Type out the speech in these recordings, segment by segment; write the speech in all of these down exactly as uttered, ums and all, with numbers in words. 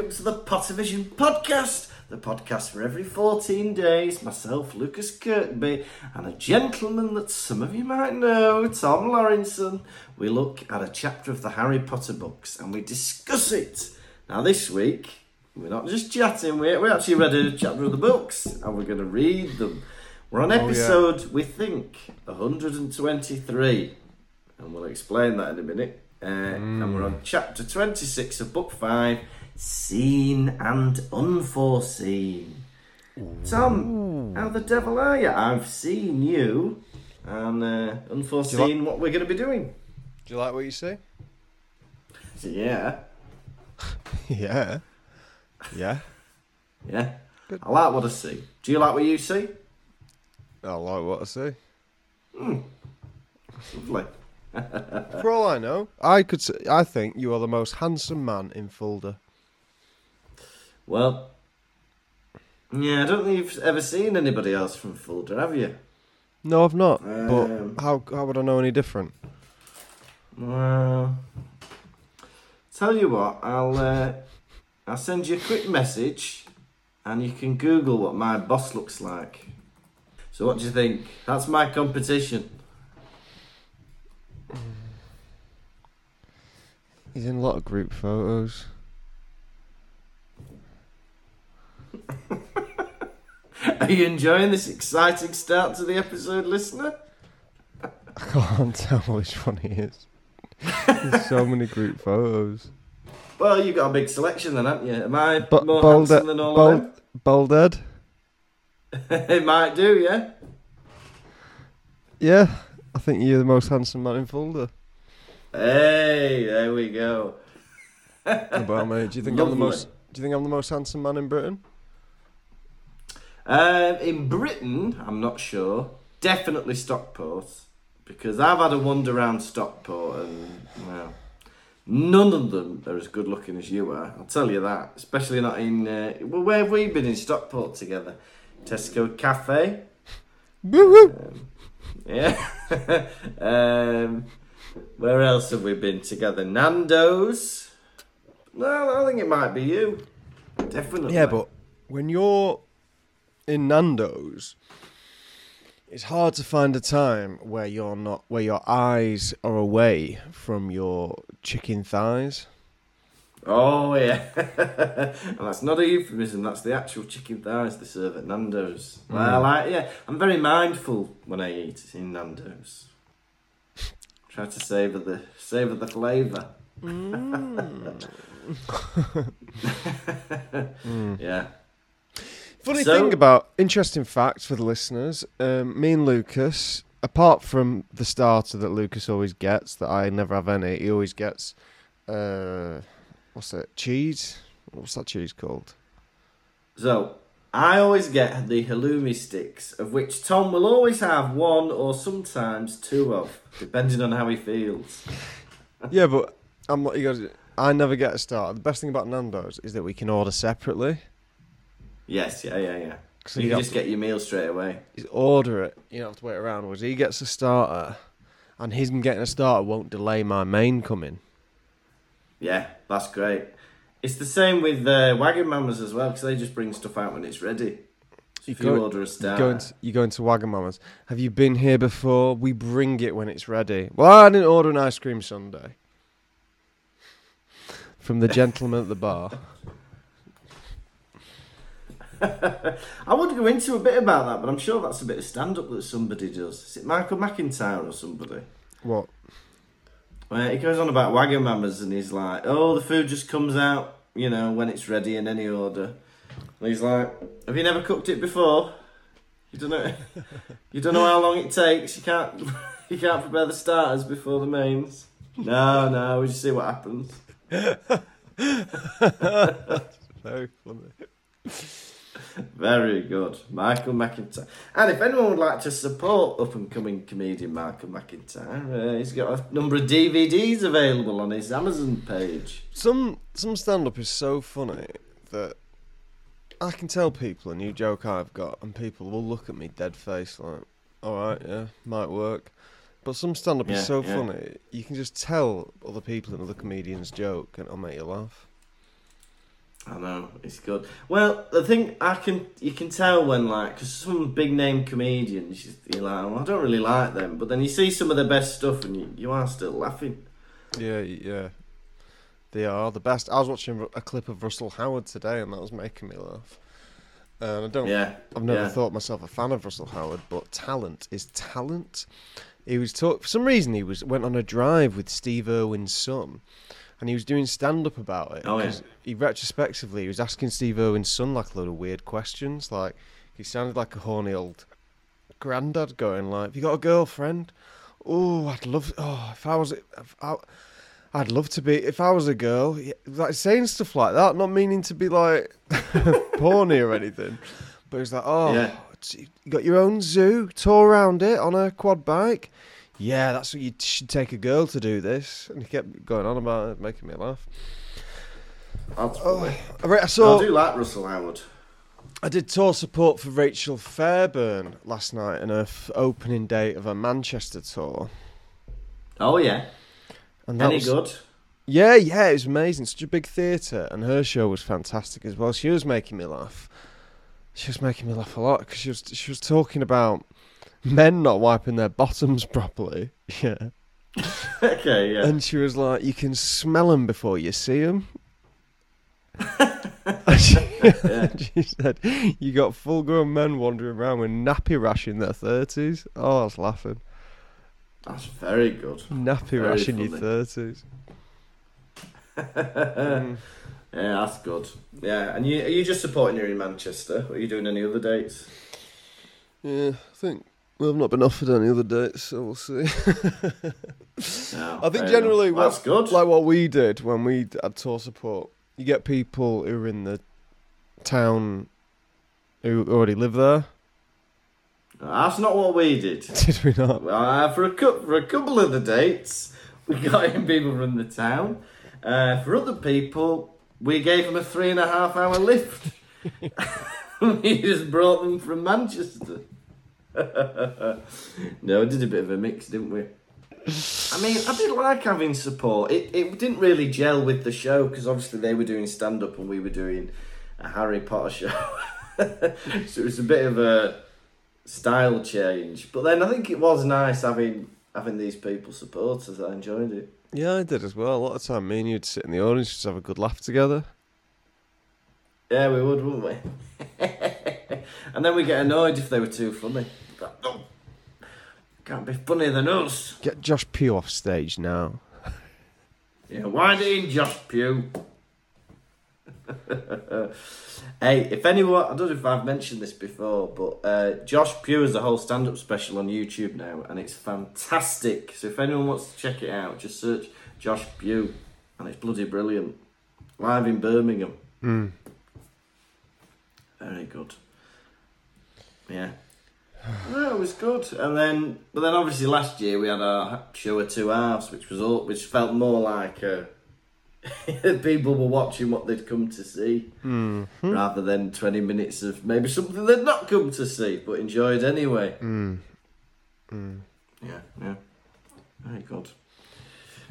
welcome to the Pottervision podcast, the podcast for every fourteen days, myself, Lucas Kirkby, and a gentleman that some of you might know, Tom Lawrinson. We look at a chapter of the Harry Potter books and we discuss it. Now this week, we're not just chatting, we we actually read a chapter of the books and we're going to read them. We're on episode, oh, yeah. we think, one hundred twenty-three, and we'll explain that in a minute. Uh, mm. And we're on chapter twenty-six of book five, Seen and Unforeseen. Ooh. Tom, how the devil are you? I've seen you, and uh, unforeseen like- what we're going to be doing. Do you like what you see? So, yeah. yeah. Yeah. yeah. Good. I like what I see. Do you like what you see? I like what I see. Mm. Lovely. For all I know, I could. Say, I think you are the most handsome man in Fulda. Well, yeah, I don't think you've ever seen anybody else from Fulda, have you? No, I've not. Um, but how how would I know any different? Well, tell you what, I'll uh, I'll send you a quick message, and you can Google what my boss looks like. So what do you think? That's my competition. He's in a lot of group photos. Are you enjoying this exciting start to the episode, listener? I can't tell which one he is. There's so many group photos. Well, you've got a big selection then, haven't you? Am I B- more bold- handsome than all bold- of them? Baldhead? It might do, yeah? Yeah, I think you're the most handsome man in Fulda. Hey, there we go. About me, do you think Lovely. I'm the most? Do you think I'm the most handsome man in Britain? Um, in Britain, I'm not sure. Definitely Stockport, because I've had a wander around Stockport, and well, none of them are as good looking as you are. I'll tell you that. Especially not in. Uh, well, where have we been in Stockport together? Tesco Cafe. um, yeah. um. Where else have we been together? Nando's? Well, I think it might be you. Definitely. Yeah, but when you're in Nando's, it's hard to find a time where you're not, where your eyes are away from your chicken thighs. Oh, yeah. And that's not a euphemism, that's the actual chicken thighs they serve at Nando's. Mm. Well, I, yeah, I'm very mindful when I eat in Nando's. Try to savour the savour the flavour. Mm. mm. Yeah. Funny so, thing about interesting facts for the listeners. Um, me and Lucas, apart from the starter that Lucas always gets, that I never have any. He always gets uh, what's that cheese? What's that cheese called? So I always get the halloumi sticks, of which Tom will always have one or sometimes two of, depending on how he feels. Yeah, but I'm like, you guys, I never get a starter. The best thing about Nando's is that we can order separately. Yes, yeah, yeah, yeah. So you, you can just to, get your meal straight away. Just order it. You don't have to wait around. Whereas he gets a starter, and him getting a starter won't delay my main coming. Yeah, that's great. It's the same with uh, Wagamama's as well, because they just bring stuff out when it's ready. So you if go, you order a star... You go, into, you go into Wagamama's. Have you been here before? We bring it when it's ready. Well, I didn't order an ice cream sundae. From the gentleman at the bar. I would go into a bit about that, but I'm sure that's a bit of stand-up that somebody does. Is it Michael McIntyre or somebody? What? Well, he goes on about Wagamama's and he's like, oh, the food just comes out, you know, when it's ready in any order. And he's like, have you never cooked it before? You don't know You don't know how long it takes, you can't you can't prepare the starters before the mains. No, no, we just see what happens. That's very funny. Very good. Michael McIntyre. And if anyone would like to support up-and-coming comedian Michael McIntyre, uh, he's got a number of D V Ds available on his Amazon page. Some some stand-up is so funny that I can tell people a new joke I've got and people will look at me dead-faced like, alright, yeah, might work. But some stand-up yeah, is so yeah. funny, you can just tell other people and other comedians' joke and it'll make you laugh. I know, it's good. Well, the thing I can, you can tell when, like, because some big name comedians, you're like, well, I don't really like them, but then you see some of their best stuff and you, you are still laughing. Yeah, yeah, they are the best. I was watching a clip of Russell Howard today, and that was making me laugh. And I don't, yeah, I've never yeah. thought myself a fan of Russell Howard, but talent is talent. He was talk for some reason. He was went on a drive with Steve Irwin's son. And he was doing stand-up about it. Oh, yeah. He retrospectively, he was asking Steve Irwin's son like a load of weird questions. Like, he sounded like a horny old granddad going like, "Have you got a girlfriend? Oh, I'd love. Oh, if I was, if I, I'd love to be. If I was a girl," like saying stuff like that, not meaning to be like porny or anything. But he was like, "Oh, yeah. You got your own zoo, tour around it on a quad bike. Yeah, that's what you should take a girl to do this." And he kept going on about it, making me laugh. Oh, I, saw, I do like Russell Howard. I did tour support for Rachel Fairburn last night in her f- opening day of a Manchester tour. Oh, yeah. And Any was, good? Yeah, yeah, it was amazing. Such a big theatre. And her show was fantastic as well. She was making me laugh. She was making me laugh a lot because she was, she was talking about men not wiping their bottoms properly. Yeah. Okay, yeah. And she was like, "You can smell them before you see them." And she, yeah. she said, "You got full-grown men wandering around with nappy rash in their thirties." Oh, I was laughing. That's very good. Nappy very rash funny. In your thirties. um, yeah, that's good. Yeah, and you, are you just supporting her in Manchester? Or are you doing any other dates? Yeah, I think... Well, I've not been offered any other dates, so we'll see. No, I think generally, well, that's good. Like what we did when we had tour support, you get people who are in the town who already live there. That's not what we did. Did we not? Uh, for, a cu- for a couple of the dates, we got in people from the town. Uh, for other people, we gave them a three and a half hour lift. We just brought them from Manchester. No, we did a bit of a mix, didn't we? I mean, I did like having support. It it didn't really gel with the show because obviously they were doing stand-up and we were doing a Harry Potter show. So it was a bit of a style change. But then I think it was nice having having these people support us. I enjoyed it. Yeah, I did as well. A lot of time me and you'd sit in the audience, just have a good laugh together. Yeah, we would, wouldn't we? And then we get annoyed if they were too funny. Like, oh, can't be funnier than us. Get Josh Pugh off stage now. Yeah, wind it in, Josh Pugh. Hey, if anyone, I don't know if I've mentioned this before, but uh, Josh Pugh has a whole stand-up special on YouTube now, and it's fantastic. So if anyone wants to check it out, just search Josh Pugh, and it's bloody brilliant. Live in Birmingham. Mm. Very good. Yeah, no, it was good. And then, but then obviously last year we had our show at Two Halves, which was all, which felt more like uh, people were watching what they'd come to see, mm-hmm. rather than twenty minutes of maybe something they'd not come to see but enjoyed anyway. Mm. Mm. Yeah, yeah, very good.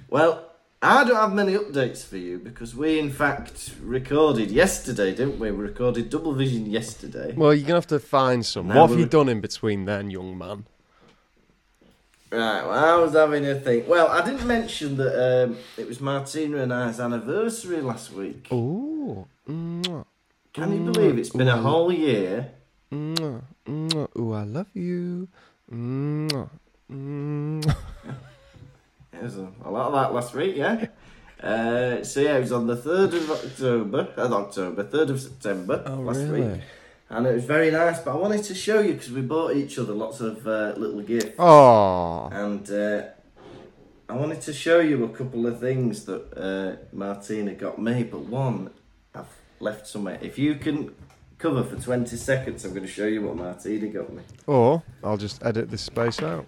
Well, I don't have many updates for you because we, in fact, recorded yesterday, didn't we? We recorded Double Vision yesterday. Well, you're going to have to find some. Now what have you rec- done in between then, young man? Right, well, I was having a think. Well, I didn't mention that um, it was Martina and I's anniversary last week. Ooh. Mm-hmm. Can you believe it's been Ooh. a whole year? Mm-hmm. Ooh, I love you. Mm-hmm. There's a, a lot of that last week, yeah. Uh, so yeah, it was on the third of October, uh, October, third of September oh, last really? week, and it was very nice. But I wanted to show you because we bought each other lots of uh, little gifts. Oh. And uh, I wanted to show you a couple of things that uh, Martina got me, but one I've left somewhere. If you can cover for twenty seconds, I'm going to show you what Martina got me. Or I'll just edit this space out.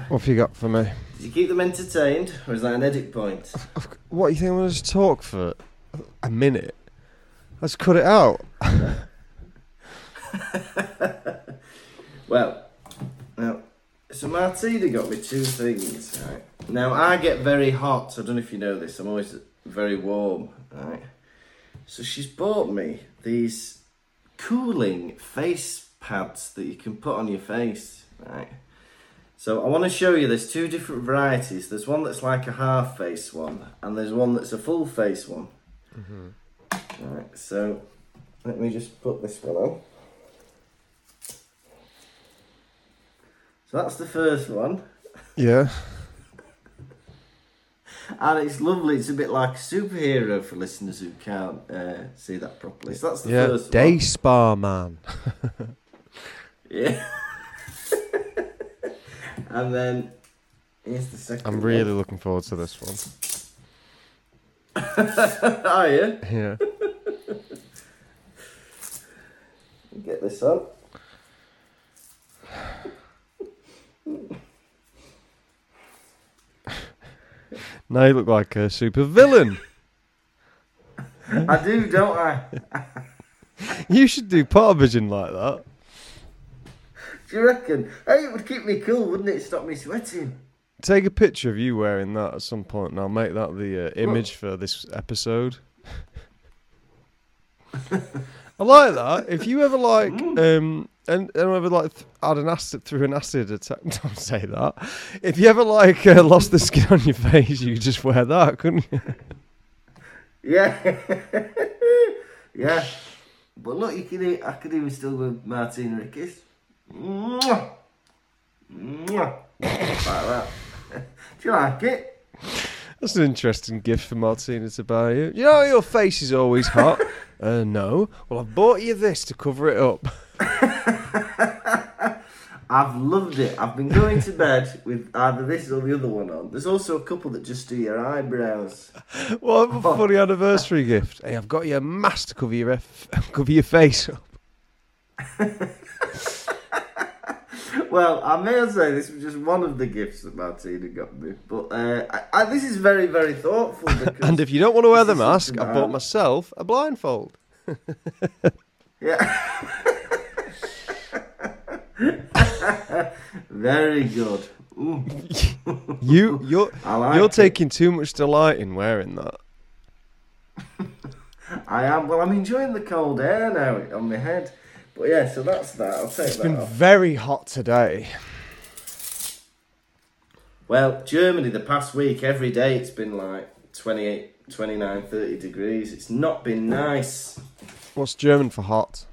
What have you got for me? Did you keep them entertained, or is that an edit point? What, you think I'm going to just talk for a minute? Let's cut it out. Well, now, So Martina got me two things. Right. Now I get very hot. I don't know if you know this. I'm always very warm. Right. So she's bought me these cooling face pads that you can put on your face. Right. So I want to show you. There's two different varieties. There's one that's like a half face one, and there's one that's a full face one. Mm-hmm. Right. So let me just put this one on. So that's the first one. Yeah. And it's lovely. It's a bit like a superhero for listeners who can't uh, see that properly. So that's the yeah, first day one. Day spa, man. Yeah. And then here's the second I'm one. I'm really looking forward to this one. Are you? Yeah. Get this on. Now you look like a super villain. I do, don't I? You should do Pottervision like that. Do you reckon? Hey, it would keep me cool, wouldn't it? Stop me sweating. Take a picture of you wearing that at some point, and I'll make that the uh, image what? for this episode. I like that. If you ever like, mm. um, and, and ever like, th- had an acid through an acid attack. Don't say that. If you ever like uh, lost the skin on your face, you could just wear that, couldn't you? Yeah, yeah. But look, you can. Eat, I could even still with Martina Ricketts. Mwah! Mwah! Like that. Do you like it? That's an interesting gift for Martina to buy you. You know your face is always hot. Uh, no. Well, I've bought you this to cover it up. I've loved it. I've been going to bed with either this or the other one on. There's also a couple that just do your eyebrows. What a funny anniversary gift. Hey, I've got you a mask to cover your, f- cover your face up. Well, I may as well say this was just one of the gifts that Martina got me. But uh, I, I, this is very, very thoughtful. And if you don't want to wear the mask, I bought myself a blindfold. Yeah. Very good. you, you're like you're it. taking too much delight in wearing that. I am. Well, I'm enjoying the cold air now on my head. But yeah, so that's that. I'll take it's that It's been off. Very hot today. Well, Germany, the past week, every day it's been like twenty-eight, twenty-nine, thirty degrees. It's not been nice. What's German for hot?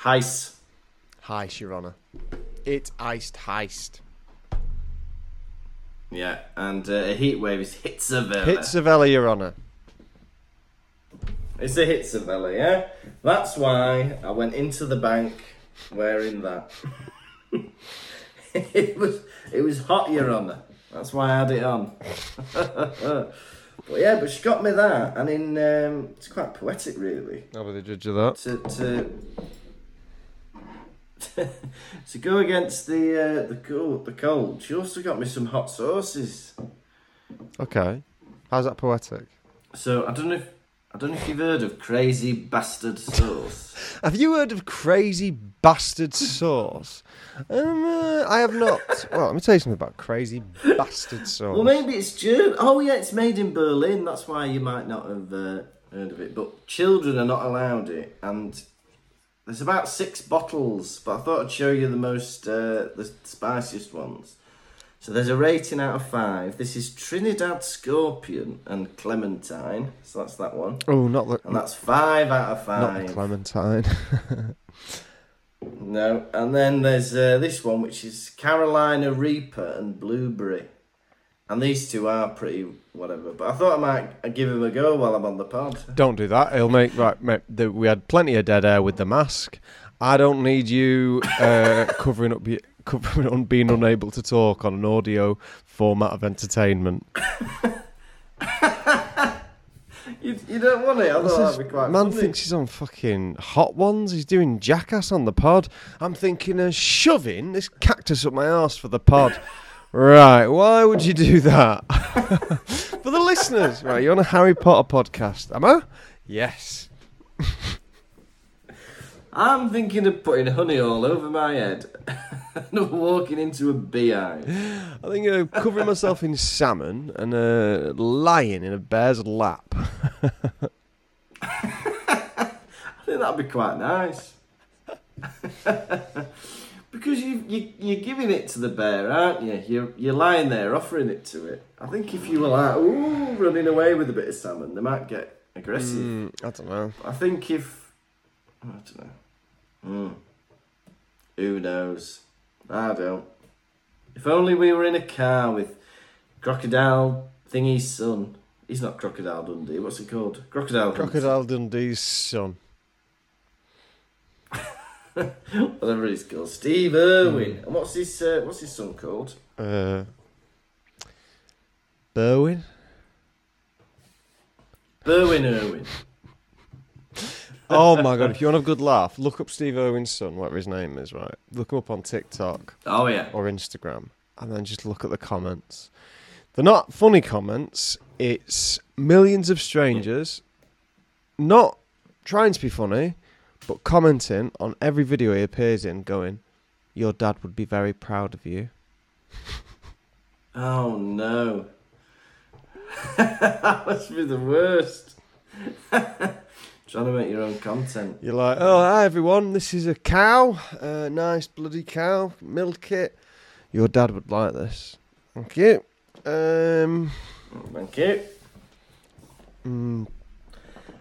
Heiß. Heiß, Your Honour. It's iced heist. Yeah, and uh, a heat wave is Hitzewelle. Hitzewelle, Your Honour. It's a Hitzewelle, yeah? That's why I went into the bank wearing that. it was it was hot, Your Honour. That's why I had it on. But yeah, but she got me that. I mean, um, it's quite poetic, really. I'll be the judge of that. To to, to go against the, uh, the, cold, the cold. She also got me some hot sauces. Okay. How's that poetic? So, I don't know if... I don't know if you've heard of Crazy Bastard Sauce. Have you heard of Crazy Bastard Sauce? Um, uh, I have not. Well, let me tell you something about Crazy Bastard Sauce. Well, maybe it's German. Oh, yeah, it's made in Berlin. That's why you might not have uh, heard of it. But children are not allowed it. And there's about six bottles. But I thought I'd show you the most, uh, the spiciest ones. So there's a rating out of five. This is Trinidad Scorpion and Clementine. So that's that one. Oh, not the... And that's five out of five. Not the Clementine. No. And then there's uh, this one, which is Carolina Reaper and Blueberry. And these two are pretty whatever. But I thought I might give him a go while I'm on the pod. Don't do that. It'll make... Right, mate, the, we had plenty of dead air with the mask. I don't need you uh, covering up your... on being unable to talk on an audio format of entertainment. you, you don't want it? I thought that'd be quite Man funny. Thinks he's on fucking Hot Ones. He's doing Jackass on the pod. I'm thinking of shoving this cactus up my arse for the pod. Right, why would you do that? For the listeners. Right, you're on a Harry Potter podcast, am I? Yes. I'm thinking of putting honey all over my head. I'm walking into a beehive. I think I'm uh, covering myself in salmon and uh, lying in a bear's lap. I think that'd be quite nice. Because you, you, you're giving it to the bear, aren't you? You're, you're lying there offering it to it. I think if you were like, ooh, running away with a bit of salmon, they might get aggressive. Mm, I don't know. I think if... I don't know. Mm. Who knows? I don't. If only we were in a car with Crocodile Thingy's son. He's not Crocodile Dundee. What's he called? Crocodile Dundee. Crocodile Dundee's son. Whatever he's called. Steve Irwin. Mm. And what's his uh, what's his son called? Uh, Berwin? Berwin Irwin. Oh my god, if you want a good laugh, look up Steve Irwin's son, whatever his name is, right? Look him up on TikTok. Oh, yeah. Or Instagram. And then just look at the comments. They're not funny comments. It's millions of strangers not trying to be funny, but commenting on every video he appears in, going, your dad would be very proud of you. Oh, no. That must be the worst. Trying to make your own content. You're like, oh, hi, everyone. This is a cow. A nice bloody cow. Milk it. Your dad would like this. Thank you. Um, Thank you. Um,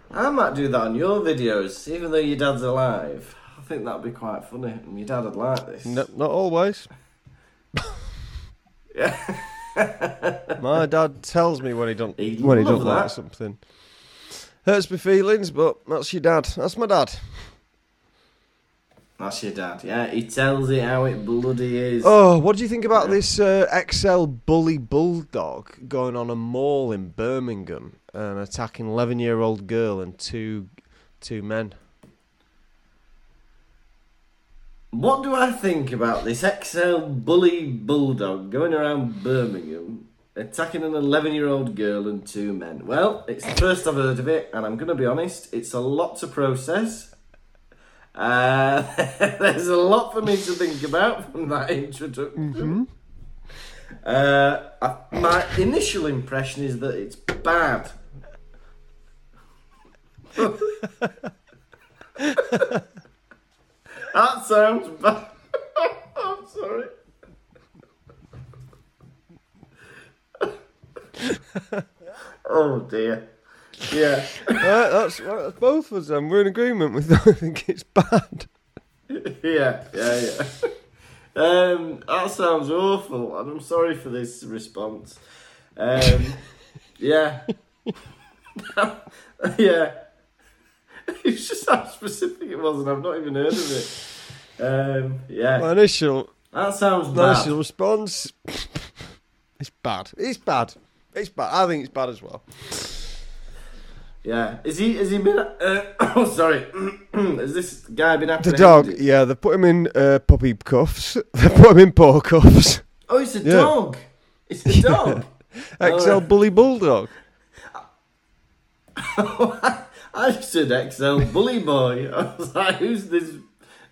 I might do that on your videos, even though your dad's alive. I think that'd be quite funny. And your dad would like this. No, not always. Yeah. My dad tells me when he don't, He'd when he don't like something. Hurts my feelings, but that's your dad. That's my dad. That's your dad, yeah. He tells it how it bloody is. Oh, what do you think about yeah. this uh, X L Bully bulldog going on a mall in Birmingham and attacking an eleven-year-old girl and two two men? What do I think about this X L Bully bulldog going around Birmingham attacking an eleven-year-old girl and two men? Well, it's the first I've heard of it, and I'm going to be honest, it's a lot to process. Uh, there's a lot for me to think about from that introduction. Mm-hmm. Uh, I, my initial impression is that it's bad. That sounds bad. I'm sorry. Oh dear. Yeah. Right, that's, that's both of us then. We're in agreement with that. I think it's bad. Yeah, yeah, yeah. Um, that sounds awful, and I'm sorry for this response. Um, yeah. Yeah. It's just how specific it was, and I've not even heard of it. Um, yeah. My initial. That sounds bad. My initial response. It's bad. It's bad. It's bad. I think it's bad as well. Yeah. Is he? Has he been? Uh, oh, sorry. Has this guy been apprehended? The dog. Yeah. They put him in uh, puppy cuffs. They put him in paw cuffs. Oh, it's a yeah. dog. It's a dog. Yeah. X L oh. Bully bulldog. I just said X L Bully boy. I was like, who's this?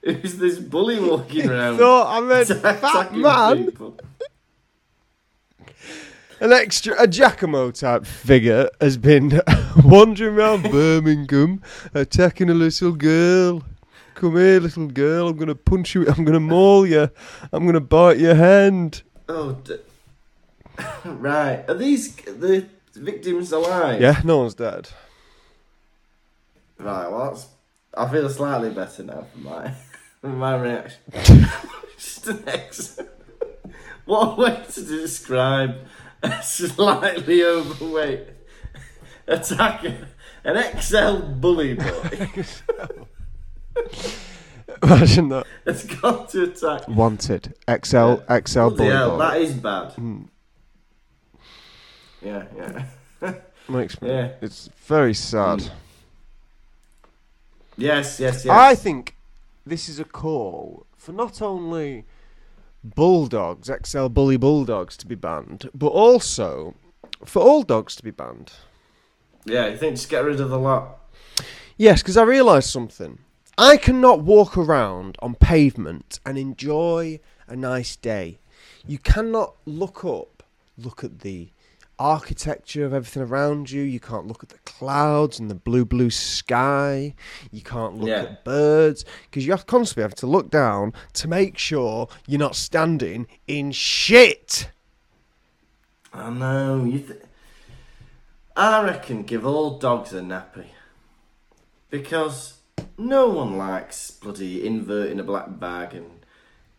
Who's this bully walking around? No, I meant fat man. People? An extra, a Giacomo type figure has been wandering around Birmingham, attacking a little girl. Come here, little girl. I'm going to punch you. I'm going to maul you. I'm going to bite your hand. Oh, d- right. Are these the victims alive? Yeah, no one's dead. Right, well, that's, I feel slightly better now from my, from my reaction. Just an ex. What a way to describe a slightly overweight attacker, an X L bully boy. Imagine that. It's got to attack. Wanted. X L, yeah. X L bully yeah, boy. That is bad. Mm. Yeah, yeah. Makes me. Yeah. It's very sad. Mm. Yes, yes, yes. I think this is a call for not only bulldogs, X L bully bulldogs to be banned, but also for all dogs to be banned. Yeah, you think just get rid of the lot? Yes, because I realised something. I cannot walk around on pavement and enjoy a nice day. You cannot look up, look at the architecture of everything around you. You can't look at the clouds and the blue, blue sky. You can't look yeah. at birds, because you have constantly have to look down to make sure you're not standing in shit. I know. You th- I reckon give all dogs a nappy, because no one likes bloody inverting a black bag and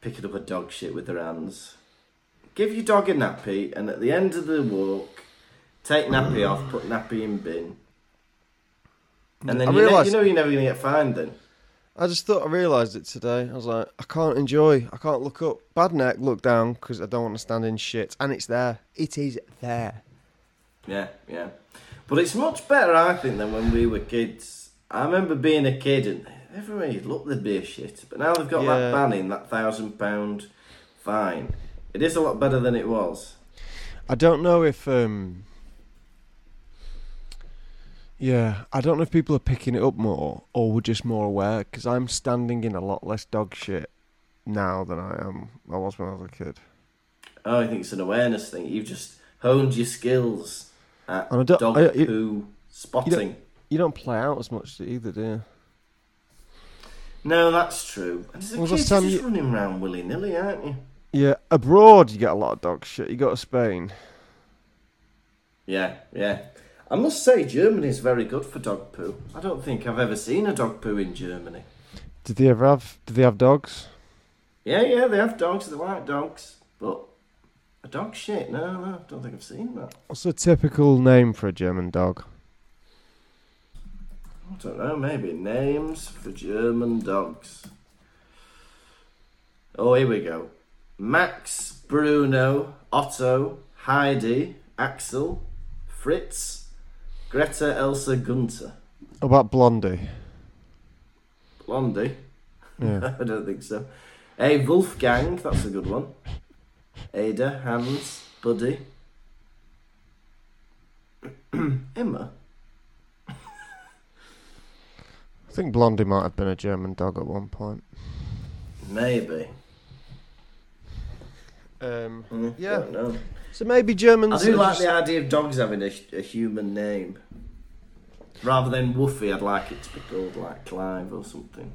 picking up a dog shit with their hands. Give your dog a nappy, and at the end of the walk, take nappy off, put nappy in bin. And then you, realized, ne- you know you're never going to get fined then. I just thought I realised it today. I was like, I can't enjoy, I can't look up. Bad neck, look down, because I don't want to stand in shit. And it's there. It is there. Yeah, yeah. But it's much better, I think, than when we were kids. I remember being a kid, and everywhere you looked, there'd be a shit. But now they've got yeah. that banning, that one thousand pound fine. It is a lot better than it was. I don't know if, um, yeah, I don't know if people are picking it up more or we're just more aware, because I'm standing in a lot less dog shit now than I am I was when I was a kid. Oh, I think it's an awareness thing. You've just honed your skills at and I don't, dog I, you, poo spotting. You don't, you don't play out as much either, do you? No, that's true. As a kid, you're just you... running around willy-nilly, aren't you? Yeah, abroad you get a lot of dog shit. You go to Spain. Yeah, yeah. I must say Germany's very good for dog poo. I don't think I've ever seen a dog poo in Germany. Did they ever have? Did they have dogs? Yeah, yeah, they have dogs. They're white dogs, but a dog shit? No, no, I don't think I've seen that. What's a typical name for a German dog? I don't know. Maybe names for German dogs. Oh, here we go. Max, Bruno, Otto, Heidi, Axel, Fritz, Greta, Elsa, Gunther. How about Blondie? Blondie? Yeah. I don't think so. Hey, Wolfgang, that's a good one. Ada, Hans, Buddy. Emma? I think Blondie might have been a German dog at one point. Maybe. Um, mm, yeah. Don't know. So maybe Germans. I do like just... the idea of dogs having a, a human name. Rather than Woofy, I'd like it to be called like Clive or something.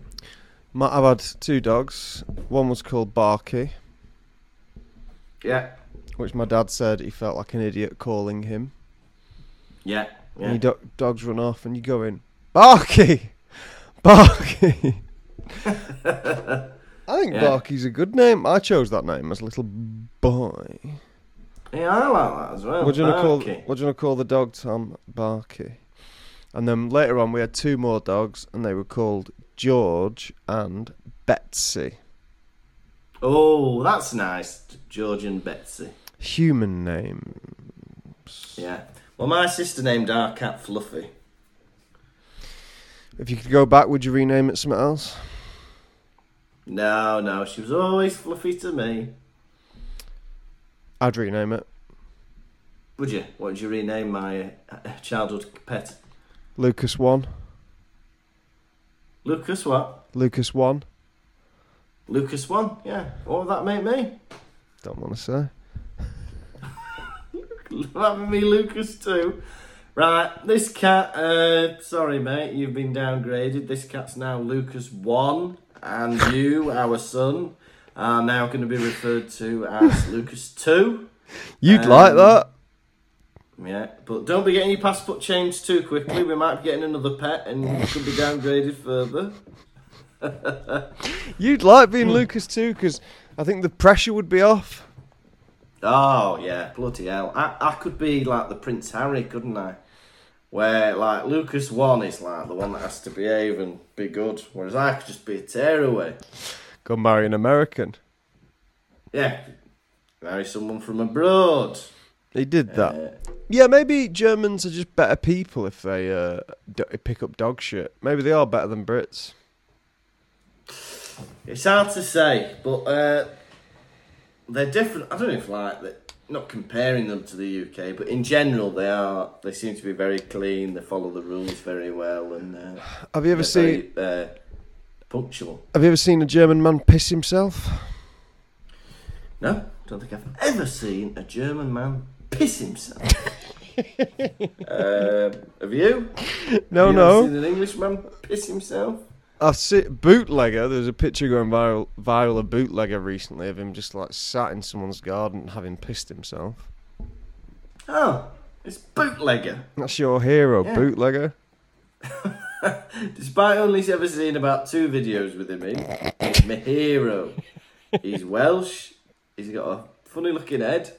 I've had two dogs. One was called Barky. Yeah. Which my dad said he felt like an idiot calling him. Yeah. yeah. And your do- dogs run off, and you go in, Barky, Barky. I think yeah. Barky's a good name. I chose that name as a little boy. Yeah, I like that as well. What do you want to call the dog, Tom? Barky. And then later on, we had two more dogs, and they were called George and Betsy. Oh, that's nice. George and Betsy. Human names. Yeah. Well, my sister named our cat Fluffy. If you could go back, would you rename it something else? No, no, she was always Fluffy to me. I'd rename it. Would you? What would you rename my childhood pet? Lucas One. Lucas what? Lucas One. Lucas One, yeah. What would that make me? Don't want to say. That would be Lucas Two. Right, this cat, uh, sorry mate, you've been downgraded. This cat's now Lucas One. And you, our son, are now going to be referred to as Lucas Two. You'd um, like that. Yeah, but don't be getting your passport changed too quickly. We might be getting another pet and you could be downgraded further. You'd like being Lucas Two, because I think the pressure would be off. Oh, yeah, bloody hell. I, I could be like the Prince Harry, couldn't I? Where, like, Lucas One is, like, the one that has to behave and be good, whereas I could just be a tearaway. Go marry an American. Yeah. Marry someone from abroad. They did that. Uh, yeah, maybe Germans are just better people if they uh, do- pick up dog shit. Maybe they are better than Brits. It's hard to say, but uh, they're different. I don't know if, like, that. Not comparing them to the U K, but in general, they are. They seem to be very clean. They follow the rules very well, and uh, have you ever seen very, uh, punctual? Have you ever seen a German man piss himself? No, don't think I've ever seen a German man piss himself. uh, have you? No, have you no. Seen an Englishman piss himself? I've seen Bootlegger. There was a picture going viral, viral of Bootlegger recently of him just like sat in someone's garden having pissed himself. Oh, it's Bootlegger. That's your hero, yeah. Bootlegger. Despite only ever seeing about two videos with him in, he's my hero. He's Welsh. He's got a funny-looking head.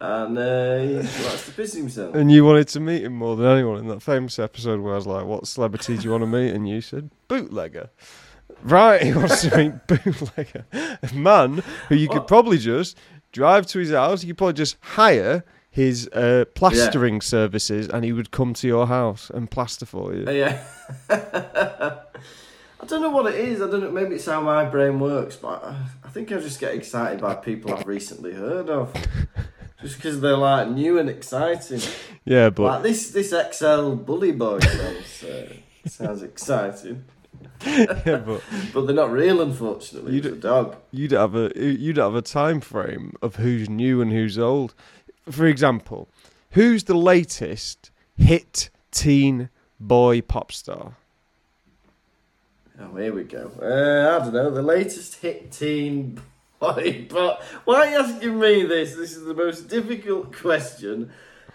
And uh, he likes to piss himself. And you wanted to meet him more than anyone in that famous episode where I was like, what celebrity do you want to meet? And you said, Bootlegger. Right, he wants to meet Bootlegger. A man who you what? could probably just drive to his house. You could probably just hire his uh, plastering yeah. services and he would come to your house and plaster for you. Uh, yeah. I don't know what it is. I don't know. Maybe it's how my brain works, but I think I just get excited by people I've recently heard of. Just because they're like new and exciting. Yeah, but like this this X L Bully boy sounds uh, sounds exciting. Yeah, but but they're not real, unfortunately. It's a dog. You'd have a you'd have a time frame of who's new and who's old. For example, who's the latest hit teen boy pop star? Oh, here we go. Uh, I don't know. The latest hit teen. But why are you asking me this? This is the most difficult question.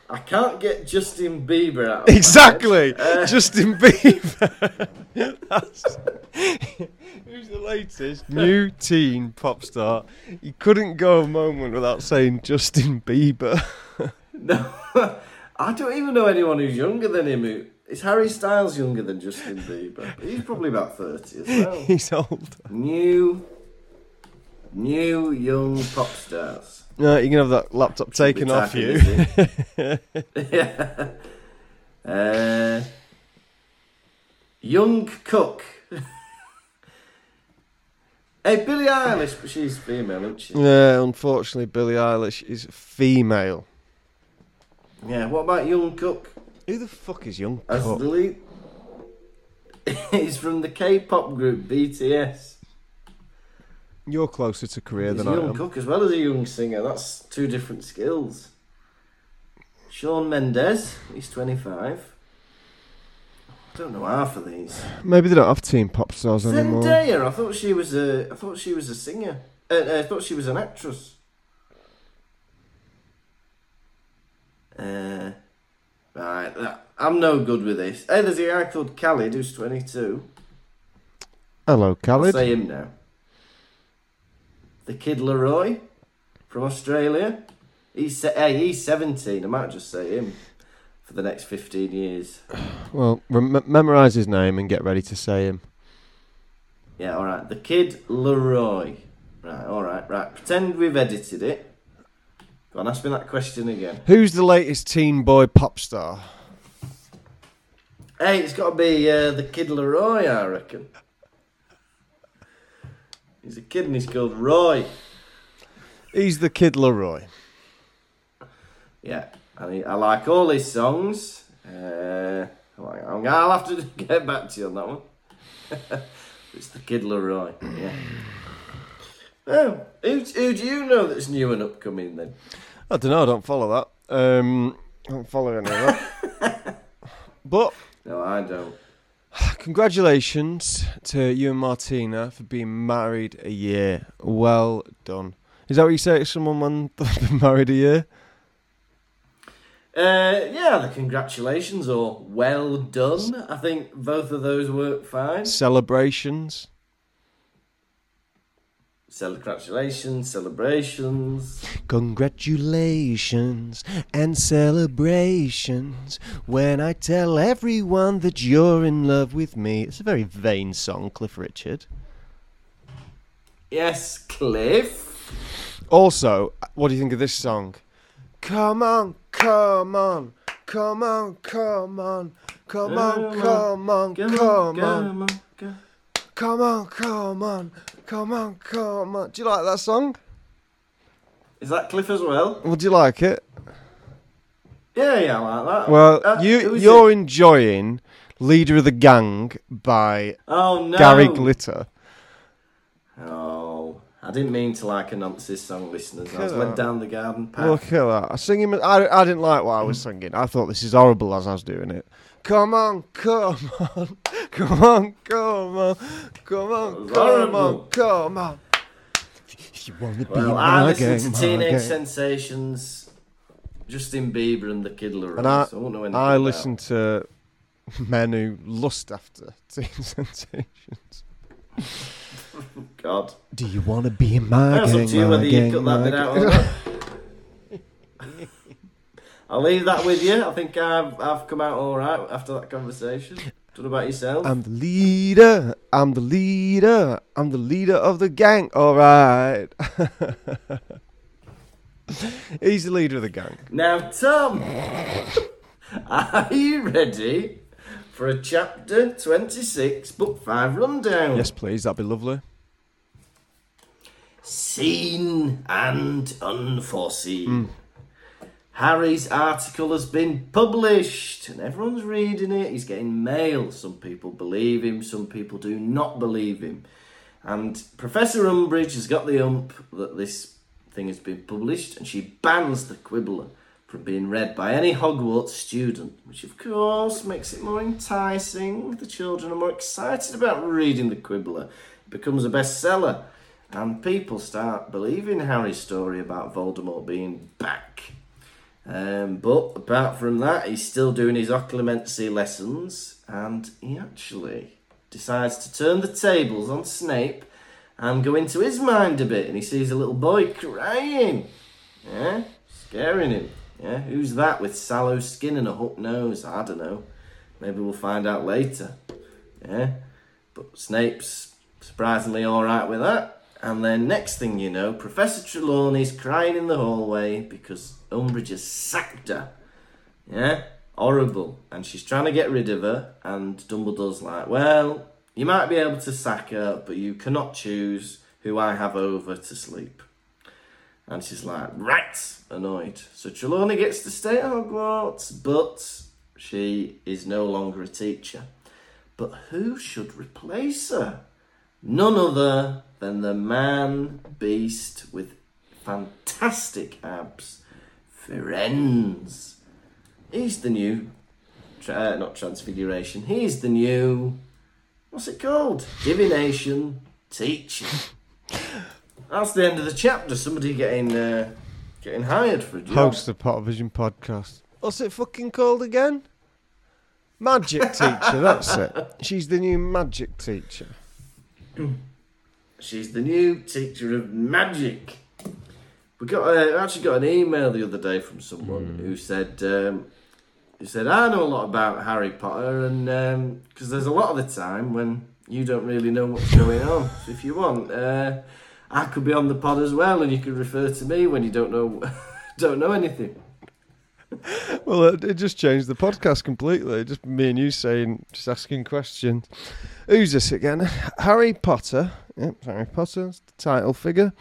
I can't get Justin Bieber out of Exactly! Uh, Justin Bieber! Who's the latest new teen pop star? You couldn't go a moment without saying Justin Bieber. No, I don't even know anyone who's younger than him. Is Harry Styles younger than Justin Bieber? He's probably about thirty as well. He's old. New... New young pop stars. No, you can have that laptop taken off you. Yeah. Uh, young cook. Hey, Billie Eilish, but she's female, isn't she? Yeah, unfortunately, Billie Eilish is female. Yeah, what about young cook? Who the fuck is young As cook? Le- He's from the K-pop group B T S. You're closer to career He's than I am. He's a young cook as well as a young singer. That's two different skills. Shawn Mendes, he's twenty-five. I don't know half of these. Maybe they don't have teen pop stars Zendaya, anymore. Zendaya, I thought she was a, I thought she was a singer. Uh, I thought she was an actress. Uh, right, I'm no good with this. Hey, there's a guy called Khalid who's twenty-two. Hello, Khalid. I'll say him now. The Kid LAROI from Australia. He's, hey, he's seventeen. I might just say him for the next fifteen years. Well, rem- memorise his name and get ready to say him. Yeah, all right. The Kid LAROI. Right, all right, right. Pretend we've edited it. Go on, ask me that question again. Who's the latest teen boy pop star? Hey, it's got to be uh, the Kid LAROI, I reckon. He's a kid and he's called Roy. He's the Kid LAROI. Yeah, I, mean, I like all his songs. Uh, I'll have to get back to you on that one. It's the Kid LAROI, yeah. Oh, who, who do you know that's new and upcoming then? I don't know, I don't follow that. Um, I don't follow any of that. But... No, I don't. Congratulations to you and Martina for being married a year. Well done. Is that what you say to someone when they've been married a year? Uh, yeah, the congratulations or well done. I think both of those work fine. Celebrations. Congratulations, celebrations. Congratulations and celebrations when I tell everyone that you're in love with me. It's a very vain song, Cliff Richard. Yes, Cliff. Also, what do you think of this song? Come on, come on, come on, come on, come on, come on, come on. Come on, come on, come on, come on. Do you like that song? Is that Cliff as well? Well, do you like it? Yeah, yeah, I like that. Well, uh, you, you're it? enjoying Leader of the Gang by oh, no. Gary Glitter. Oh, I didn't mean to like announce this song, listeners. I just went down the garden path. Look at that. I sing him. I, I didn't like what I was singing. I thought this is horrible as I was doing it. Come on, come on, come on, come on, come on, come on, come on. If you want to be well, I listened to Teenage game. Sensations, Justin Bieber and The Kid LAROI. I, so I don't know anything I listened about. to men who lust after Teenage Sensations. God. Do you want to be in my gang? It's up to you whether you cut that bit out or not. I'll leave that with you. I think I've, I've come out all right after that conversation. What about yourself? I'm the leader. I'm the leader. I'm the leader of the gang. All right. He's the leader of the gang. Now, Tom, are you ready for a chapter twenty-six, book five rundown? Yes, please. That'd be lovely. Seen and unforeseen. Mm. Harry's article has been published and everyone's reading it. He's getting mail. Some people believe him. Some people do not believe him. And Professor Umbridge has got the ump that this thing has been published, and she bans the Quibbler from being read by any Hogwarts student, which of course makes it more enticing. The children are more excited about reading the Quibbler. It becomes a bestseller, and people start believing Harry's story about Voldemort being back. Um, but apart from that, he's still doing his occlumency lessons, and he actually decides to turn the tables on Snape and go into his mind a bit, and he sees a little boy crying. Yeah, scaring him. Yeah, who's that with sallow skin and a hook nose? I don't know. Maybe we'll find out later. Yeah, but Snape's surprisingly all right with that. And then next thing you know, Professor Trelawney's crying in the hallway because Umbridge has sacked her. Yeah, horrible. And she's trying to get rid of her. And Dumbledore's like, well, you might be able to sack her, but you cannot choose who I have over to sleep. And she's like, right, annoyed. So Trelawney gets to stay at Hogwarts, but she is no longer a teacher. But who should replace her? None other than the man beast with fantastic abs, Firenze. He's the new, uh, not transfiguration, he's the new, what's it called? Divination teacher. That's the end of the chapter. Somebody getting uh, getting hired for a job. Host the Pottervision podcast. What's it fucking called again? Magic teacher, that's it. She's the new magic teacher. She's the new teacher of magic. We got uh, actually got an email the other day from someone mm. who said, um, who said, I know a lot about Harry Potter, and because um, there's a lot of the time when you don't really know what's going on. So if you want, uh, I could be on the pod as well, and you could refer to me when you don't know don't know anything. Well, it, it just changed the podcast completely. Just me and you saying, just asking questions. Who's this again? Harry Potter. Yep, Harry Potter's the title figure.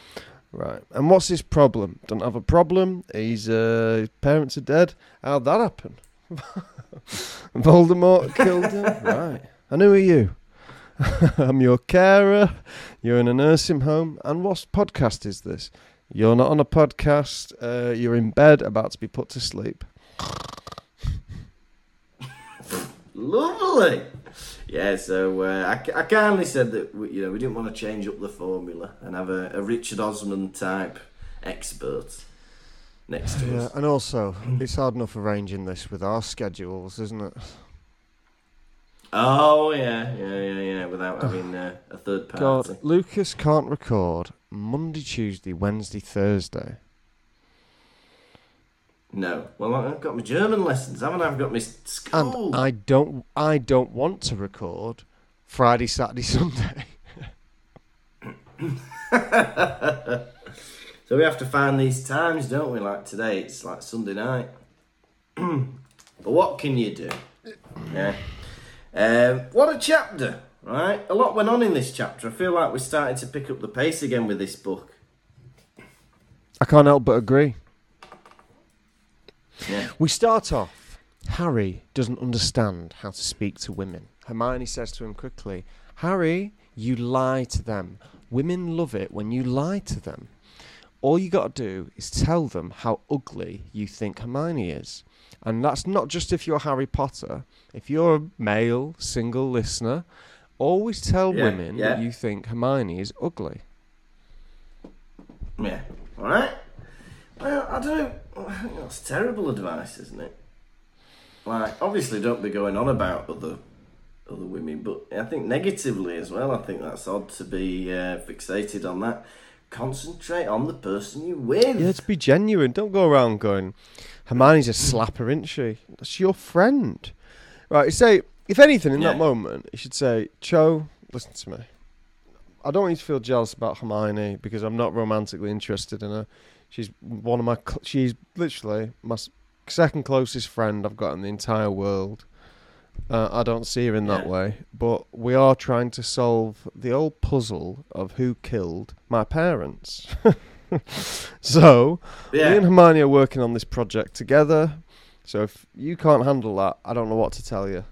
Right. And what's his problem? Don't have a problem. He's, uh, his parents are dead. How'd that happen? Voldemort killed him. Right. And who are you? I'm your carer. You're in a nursing home. And what podcast is this? You're not on a podcast. Uh, you're in bed about to be put to sleep. Lovely. Yeah, so uh, I, I kindly said that we, you know, we didn't want to change up the formula and have a, a Richard Osman type expert next to yeah, us. And also, it's hard enough arranging this with our schedules, isn't it? Oh, yeah, yeah, yeah, yeah, without having uh, a third party. God, Lucas can't record Monday, Tuesday, Wednesday, Thursday. No. Well, I've got my German lessons, haven't I? I've got my school. And I don't, I don't want to record Friday, Saturday, Sunday. So we have to find these times, don't we? Like today, it's like Sunday night. But what can you do? Yeah. Um, what a chapter, right? A lot went on in this chapter. I feel like we're starting to pick up the pace again with this book. I can't help but agree. Yeah. We start off, Harry doesn't understand how to speak to women. Hermione says to him quickly, Harry, you lie to them. Women love it when you lie to them. All you got to do is tell them how ugly you think Hermione is. And that's not just if you're Harry Potter. If you're a male, single listener, always tell yeah, women yeah. that you think Hermione is ugly. Yeah, all right. Well, I don't know. That's terrible advice, isn't it? Like, obviously don't be going on about other other women, but I think negatively as well. I think that's odd to be uh, fixated on that. Concentrate on the person you're with. Yeah, to be genuine. Don't go around going, Hermione's a slapper, isn't she? That's your friend. Right, say, if anything, in yeah. that moment, you should say, Cho, listen to me. I don't want you to feel jealous about Hermione because I'm not romantically interested in her. She's one of my, cl- she's literally my second closest friend I've got in the entire world. Uh, I don't see her in that yeah. way, but we are trying to solve the old puzzle of who killed my parents. So, yeah. me and Hermione are working on this project together. So if you can't handle that, I don't know what to tell you.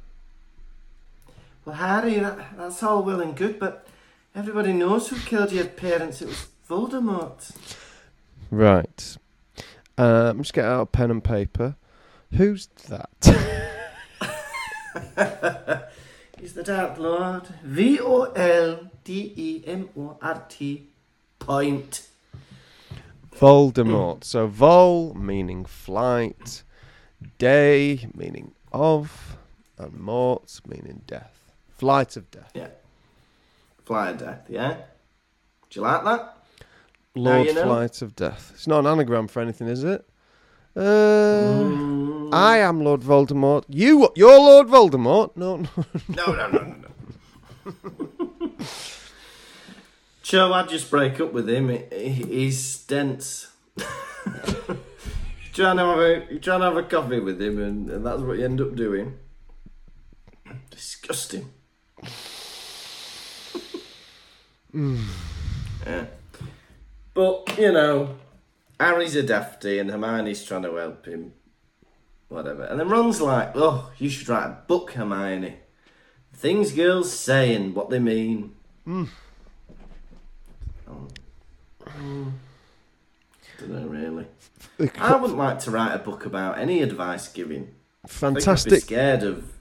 Well, Harry, that, that's all well and good, but everybody knows who killed your parents. It was Voldemort. Right. Uh, I'm just getting out a pen and paper. Who's that? He's the Dark Lord. V O L D E M O R T Point. Voldemort. So vol meaning flight, day meaning of, and mort meaning death. Flight of death. Yeah. Flight of death, yeah. Do you like that? Lord Flight of Death. It's not an anagram for anything, is it? Uh, mm. I am Lord Voldemort. You, you're Lord Voldemort. No, no, no, no, no, no. no. Joe, I'd just break up with him. He, he's dense. You're trying to have a, you're trying to have a coffee with him, and, and that's what you end up doing. Disgusting. mm. Yeah. But you know. Harry's a dafty and Hermione's trying to help him. Whatever. And then Ron's like, oh, you should write a book, Hermione. Things girls say and what they mean. Mm. Oh. Mm. Don't know, really. I wouldn't like to write a book about any advice giving. Fantastic. I'd be scared of...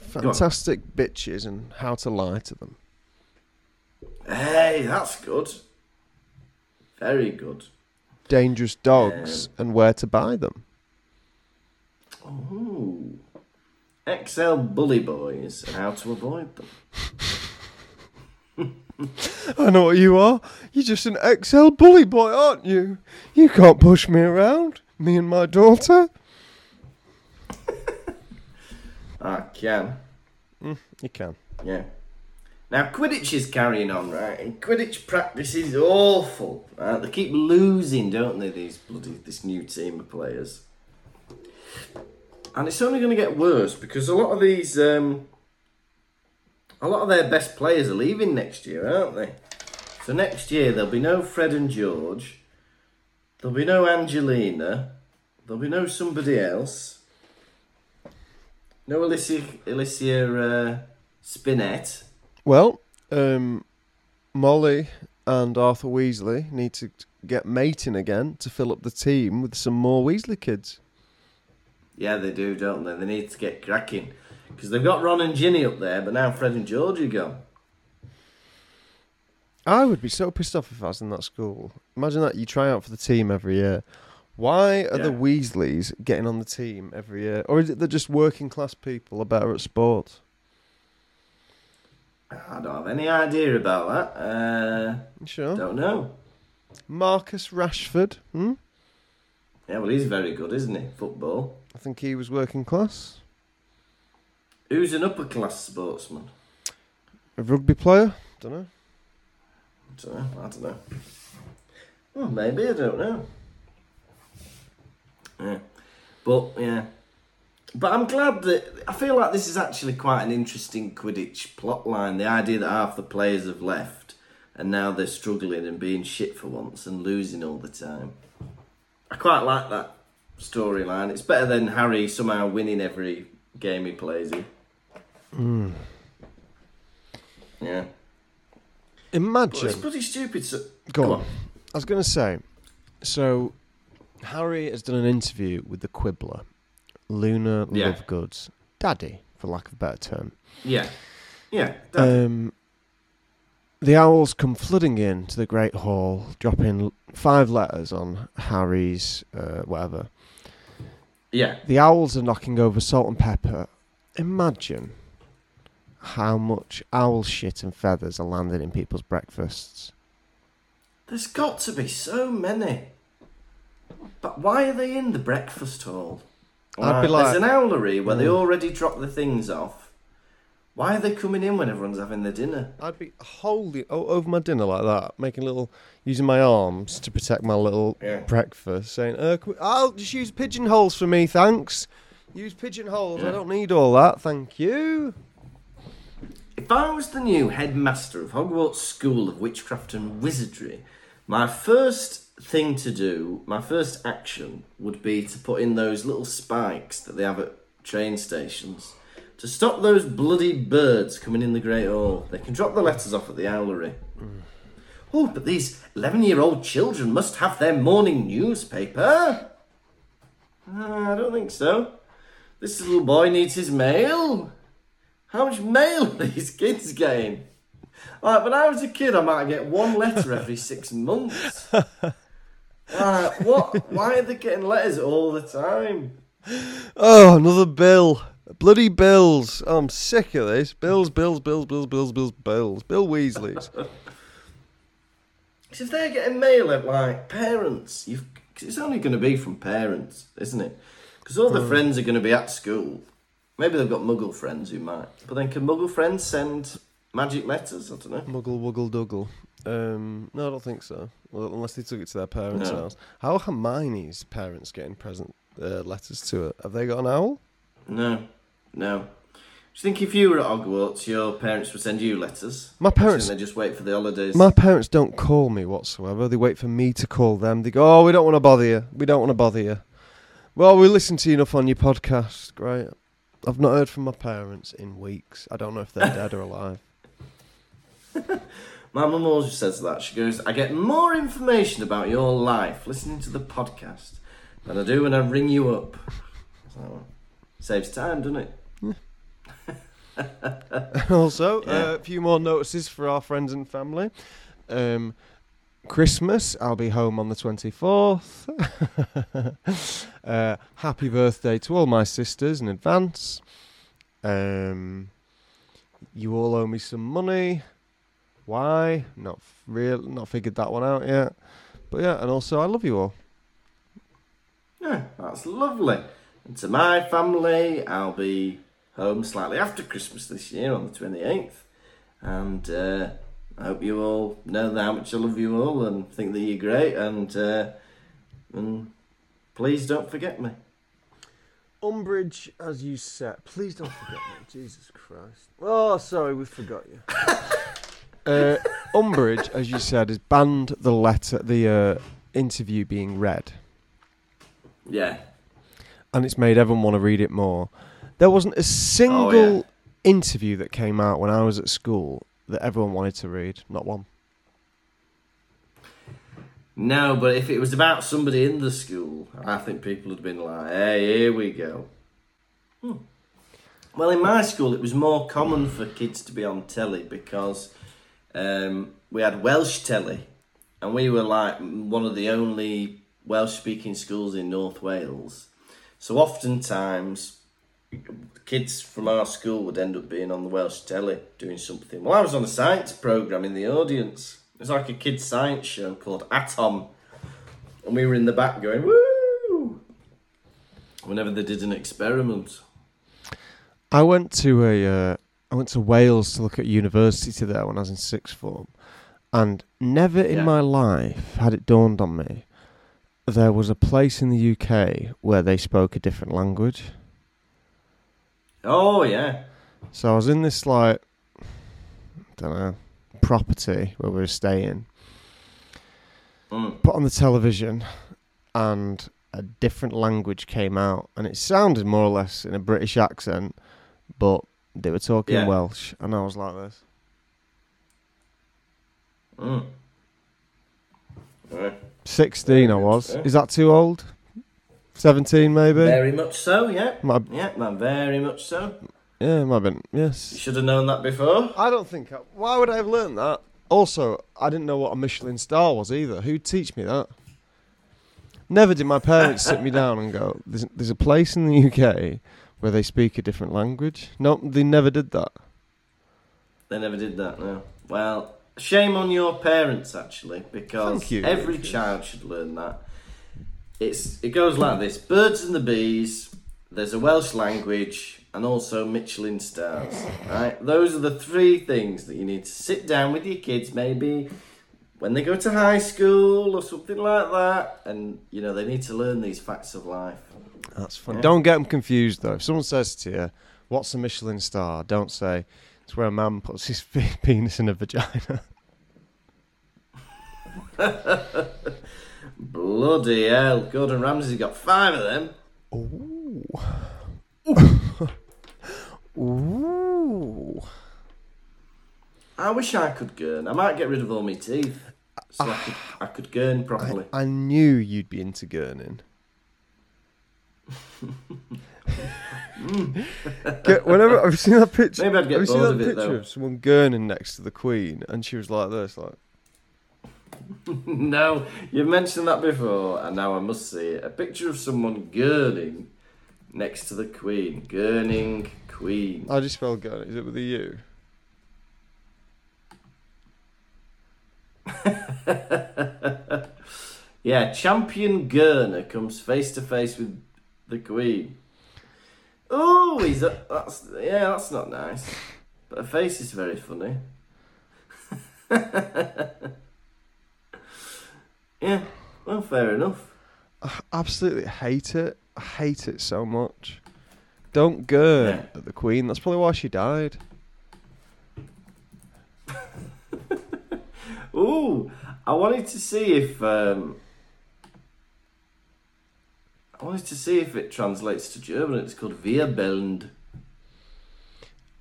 Fantastic bitches and how to lie to them. Hey, that's good. Very good. Dangerous dogs um, and where to buy them. Oh. X L Bully Boys and how to avoid them. I know what you are. You're just an X L Bully Boy, aren't you? You can't push me around, me and my daughter. I can. Mm, you can. Yeah. Now, Quidditch is carrying on, right? And Quidditch practice is awful. Right? They keep losing, don't they, these bloody, this new team of players? And it's only going to get worse because a lot of these, um, a lot of their best players are leaving next year, aren't they? So next year, there'll be no Fred and George. There'll be no Angelina. There'll be no somebody else. No Alicia, Alicia uh, Spinett. Well, um, Molly and Arthur Weasley need to get mating again to fill up the team with some more Weasley kids. Yeah, they do, don't they? They need to get cracking. Because they've got Ron and Ginny up there, but now Fred and George are gone. I would be so pissed off if I was in that school. Imagine that, you try out for the team every year. Why are yeah. the Weasleys getting on the team every year? Or is it they're just working class people are better at sport? I don't have any idea about that. Uh, sure. Don't know. Marcus Rashford. Hmm? Yeah, well, he's very good, isn't he? Football. I think he was working class. Who's an upper class sportsman? A rugby player? Don't know. Don't know. I don't know. Well, maybe I don't know. Yeah, but yeah. But I'm glad that... I feel like this is actually quite an interesting Quidditch plot line. The idea that half the players have left and now they're struggling and being shit for once and losing all the time. I quite like that storyline. It's better than Harry somehow winning every game he plays in. Mm. Yeah. Imagine. Well, it's bloody stupid. So- Go Come on. on. I was going to say, so Harry has done an interview with the Quibbler, Luna yeah. Lovegood's daddy, for lack of a better term. Yeah. Yeah. Um, the owls come flooding in to the Great Hall, dropping five letters on Harry's uh, whatever. Yeah. The owls are knocking over salt and pepper. Imagine how much owl shit and feathers are landing in people's breakfasts. There's got to be so many. But why are they in the breakfast hall? I'd be like, there's an owlery where mm. they already drop the things off. Why are they coming in when everyone's having their dinner? I'd be holding over my dinner like that, making little, using my arms to protect my little yeah. breakfast, saying, uh, we, I'll just use pigeonholes for me, thanks. Use pigeonholes, yeah. I don't need all that, thank you. If I was the new headmaster of Hogwarts School of Witchcraft and Wizardry, my first thing to do, my first action, would be to put in those little spikes that they have at train stations to stop those bloody birds coming in the Great Hall. They can drop the letters off at the owlery. Mm. Oh, but these eleven-year-old children must have their morning newspaper. Uh, I don't think so. This little boy needs his mail. How much mail are these kids getting? Like, when I was a kid, I might get one letter every six months. Uh, what? Why are they getting letters all the time? Oh, another bill. Bloody bills. Oh, I'm sick of this. Bills, bills, bills, bills, bills, bills, bills. Bill Weasley's. Because if they're getting mail at, like, parents, you've, cause it's only going to be from parents, isn't it? Because all the mm. friends are going to be at school. Maybe they've got muggle friends who might. But then can muggle friends send magic letters? I don't know. Muggle, wuggle, duggle. Um, no, I don't think so. Well, unless they took it to their parents' no. house. How are Hermione's parents getting present uh, letters to her? Have they got an owl? No. No. Do you think if you were at Hogwarts, your parents would send you letters? My parents... And they just wait for the holidays? My parents don't call me whatsoever. They wait for me to call them. They go, oh, we don't want to bother you. We don't want to bother you. Well, we listen to you enough on your podcast. Great. I've not heard from my parents in weeks. I don't know if they're dead or alive. My mum always says that. She goes, I get more information about your life listening to the podcast than I do when I ring you up. So, saves time, doesn't it? Yeah. Also, yeah. Uh, a few more notices for our friends and family. Um, Christmas, I'll be home on the twenty-fourth. uh, happy birthday to all my sisters in advance. Um, you all owe me some money. Why? Not real. Not figured that one out yet. But yeah, and also I love you all. Yeah, that's lovely. And to my family, I'll be home slightly after Christmas this year on the twenty-eighth. And uh, I hope you all know how much I love you all and think that you're great. And, uh, and please don't forget me. Umbridge, as you said, please don't forget me. Jesus Christ. Oh, sorry, we forgot you. Uh, Umbridge, as you said, has banned the letter, the uh, interview being read. Yeah. And it's made everyone want to read it more. There wasn't a single oh, yeah. interview that came out when I was at school that everyone wanted to read. Not one. No, but if it was about somebody in the school, I think people would have been like, hey, here we go. Hmm. Well, in my school, it was more common for kids to be on telly because... Um, we had Welsh telly, and we were like one of the only Welsh-speaking schools in North Wales. So oftentimes, kids from our school would end up being on the Welsh telly doing something. Well, I was on a science programme in the audience. It was like a kids' science show called Atom, and we were in the back going, woo, whenever they did an experiment. I went to a... Uh... I went to Wales to look at university there when I was in sixth form, and never in yeah. my life had it dawned on me there was a place in the U K where they spoke a different language. Oh, yeah. So I was in this, like, I don't know, property where we were staying, mm. put on the television, and a different language came out, and it sounded more or less in a British accent, but... They were talking yeah. Welsh, and I was like this. Mm. Right. sixteen I was. Yeah. Is that too old? seventeen maybe? Very much so, yeah. Might... Yeah, man, very much so. Yeah, it might have been, yes. You should have known that before. I don't think I... Why would I have learned that? Also, I didn't know what a Michelin star was either. Who'd teach me that? Never did my parents sit me down and go, there's, there's a place in the U K where they speak a different language. No, they never did that. They never did that, no. Well, shame on your parents, actually, because you, every Lucas. child should learn that. It's It goes like this. Birds and the bees, there's a Welsh language, and also Michelin stars, right? Those are the three things that you need to sit down with your kids, maybe when they go to high school or something like that, and, you know, they need to learn these facts of life. That's funny. Yeah. Don't get them confused, though. If someone says to you, what's a Michelin star? Don't say, it's where a man puts his penis in a vagina. Bloody hell. Gordon Ramsay's got five of them. Ooh. Ooh. Ooh! I wish I could gurn. I might get rid of all my teeth, so I, I, could, I could gurn properly. I, I knew you'd be into gurning. get, whenever I've seen that picture, maybe I'd get I've bored seen that of picture it though. Of someone gurning next to the Queen, and she was like this, like. No, you've mentioned that before, and now I must see it. A picture of someone gurning next to the Queen. Gurning Queen. How do you spell gurning? Is it with a U? Yeah, champion gurner comes face to face with the Queen. Oh, he's a, that's yeah, that's not nice. But her face is very funny. Yeah, well, fair enough. I absolutely hate it. I hate it so much. Don't gurn yeah. at the Queen. That's probably why she died. Ooh, I wanted to see if um, I wanted to see if it translates to German. It's called Wirbelnd.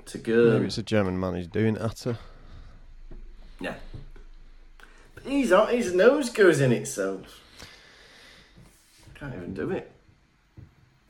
To gurn. Maybe it's a German man who's doing it at her. Yeah, but he's on, his nose goes in it, so can't even do it.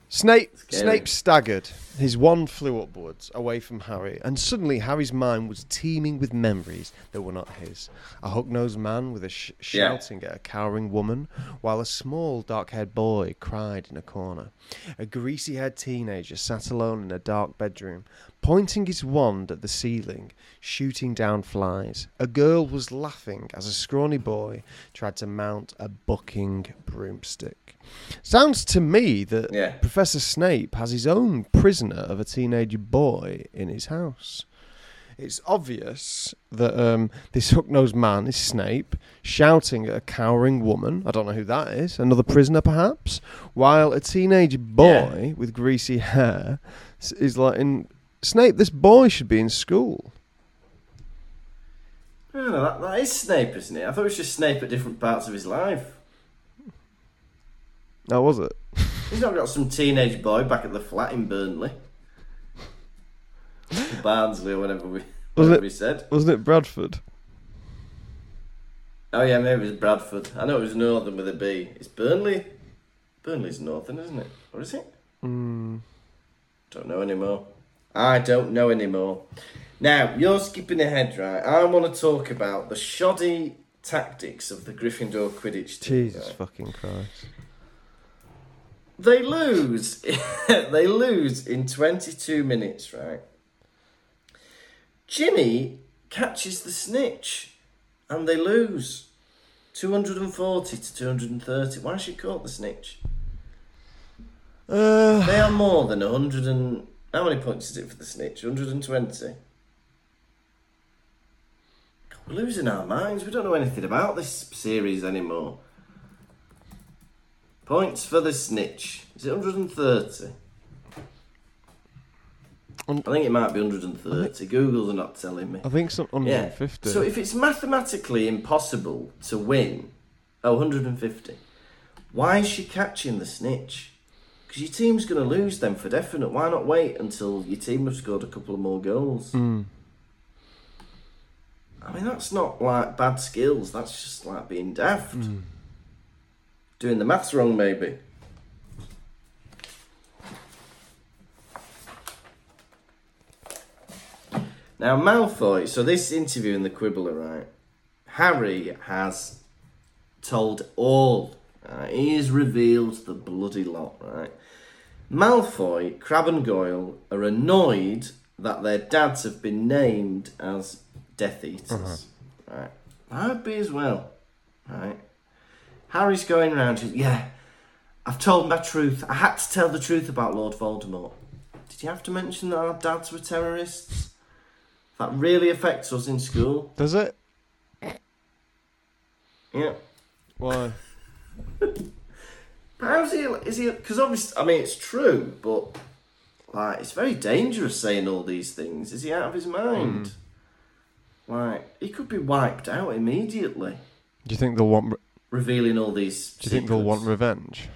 Snape, Snape staggered. His wand flew upwards, away from Harry, and suddenly Harry's mind was teeming with memories that were not his. A hook-nosed man with a sh- shouting yeah. at a cowering woman, while a small, dark-haired boy cried in a corner. A greasy-haired teenager sat alone in a dark bedroom, pointing his wand at the ceiling, shooting down flies. A girl was laughing as a scrawny boy tried to mount a bucking broomstick. Sounds to me that yeah. Professor Snape has his own prisoner of a teenage boy in his house. It's obvious that um, this hook-nosed man is Snape, shouting at a cowering woman. I don't know who that is. Another prisoner, perhaps? While a teenage boy yeah. with greasy hair is like... in. Snape, this boy should be in school. Oh, that, that is Snape, isn't it? I thought it was just Snape at different parts of his life. How was it? He's not got some teenage boy back at the flat in Burnley. Barnsley or whatever we, whatever we said. Wasn't it Bradford? Oh yeah, maybe it was Bradford. I know it was Northern with a B. It's Burnley. Burnley's Northern, isn't it? Or is it? Mm. Don't know anymore. I don't know anymore. Now, you're skipping ahead, right? I want to talk about the shoddy tactics of the Gryffindor Quidditch team. Jesus right? fucking Christ. They lose. They lose in twenty-two minutes, right? Ginny catches the snitch and they lose. two hundred forty to two hundred thirty. Why has she caught the snitch? Uh... They are more than one hundred and... How many points is it for the snitch? one hundred twenty. We're losing our minds. We don't know anything about this series anymore. Points for the snitch. Is it one hundred thirty? Um, I think it might be one hundred thirty. Think, Google's not telling me. I think it's one hundred fifty. Yeah. So if it's mathematically impossible to win, oh, one hundred fifty, why is she catching the snitch? Because your team's going to lose them for definite. Why not wait until your team have scored a couple of more goals? Mm. I mean, that's not like bad skills. That's just like being daft. Mm. Doing the maths wrong, maybe. Now, Malfoy, so this interview in the Quibbler, right? Harry has told all. Right? He has revealed the bloody lot, right? Malfoy, Crabbe and Goyle are annoyed that their dads have been named as Death Eaters. Mm-hmm. Right? I'd be as well, right? Harry's going around, he's, yeah, I've told my truth. I had to tell the truth about Lord Voldemort. Did you have to mention that our dads were terrorists? That really affects us in school. Does it? Yeah. Why? How's he, is he, because obviously, I mean, it's true, but like, it's very dangerous saying all these things. Is he out of his mind? Mm. Like, he could be wiped out immediately. Do you think they'll want... Re- revealing all these Do you secrets. Think they'll want revenge?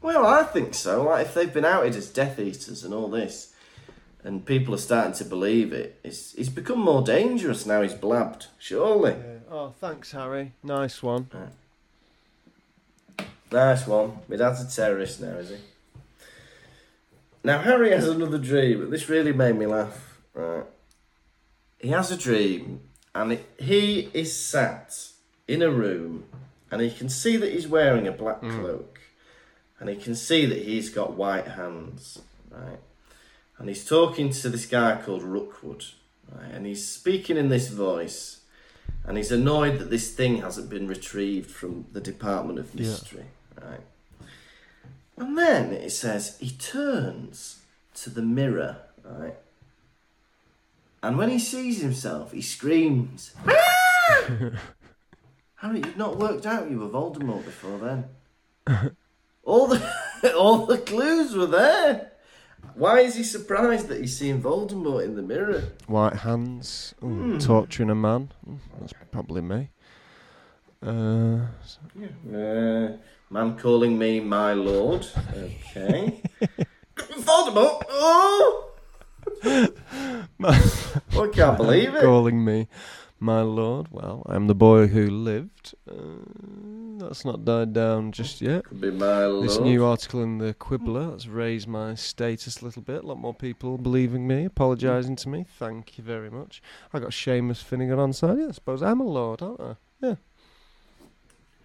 Well, I think so. Like, if they've been outed as Death Eaters and all this, and people are starting to believe it, it's, it's become more dangerous now he's blabbed, surely. Yeah. Oh, thanks, Harry. Nice one. Right. Nice one. My dad's a terrorist now, is he? Now, Harry has another dream, and this really made me laugh. Right. He has a dream, and it, he is sat in a room, and he can see that he's wearing a black cloak, mm. and he can see that he's got white hands, right? And he's talking to this guy called Rookwood, right? And he's speaking in this voice, and he's annoyed that this thing hasn't been retrieved from the Department of Mystery, yeah. right? And then it says he turns to the mirror, right? And when he sees himself, he screams, ah! Harry, you've not worked out you were Voldemort before then. all the all the clues were there. Why is he surprised that he's seeing Voldemort in the mirror? White hands, ooh, mm. torturing a man. That's probably me. Uh, so. yeah. uh, man calling me my lord. Okay. Voldemort! Oh! I can't believe it. Calling me my lord. Well, I'm the boy who lived. Uh, that's not died down just yet. Could be my lord. This new article in the Quibbler has raised my status a little bit. A lot more people believing me, apologising to me. Thank you very much. I got Seamus Finnegan on side. Yeah, I suppose I'm a lord, aren't I? Yeah.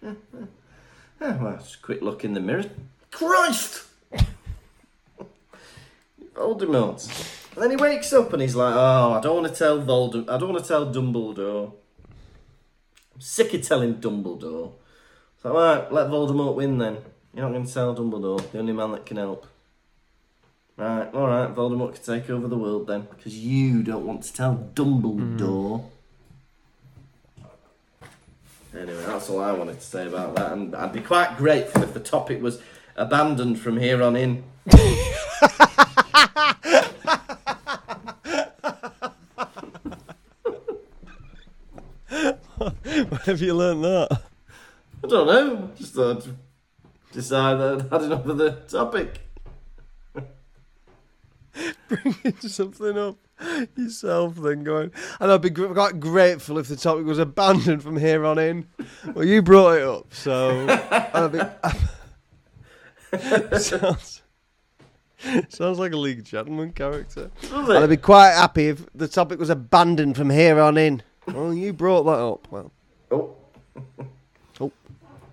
yeah, yeah. Oh, well, just a quick look in the mirror. Christ! Voldemort. And then he wakes up and he's like, "Oh, I don't want to tell Voldemort. I don't want to tell Dumbledore. I'm sick of telling Dumbledore." It's like, "All right, let Voldemort win then. You're not going to tell Dumbledore, the only man that can help." Right, all right, Voldemort can take over the world then, because you don't want to tell Dumbledore. Mm. Anyway, that's all I wanted to say about that, and I'd be quite grateful if the topic was abandoned from here on in. Where have you learnt that? I don't know. Just thought I'd decide that I'd had enough of the topic. Bringing something up yourself, then going, and I'd be quite grateful if the topic was abandoned from here on in. Well, you brought it up, so. I'd be, sounds, sounds like a League of Gentlemen character. And I'd be quite happy if the topic was abandoned from here on in. Well, you brought that up. Well. Oh. oh.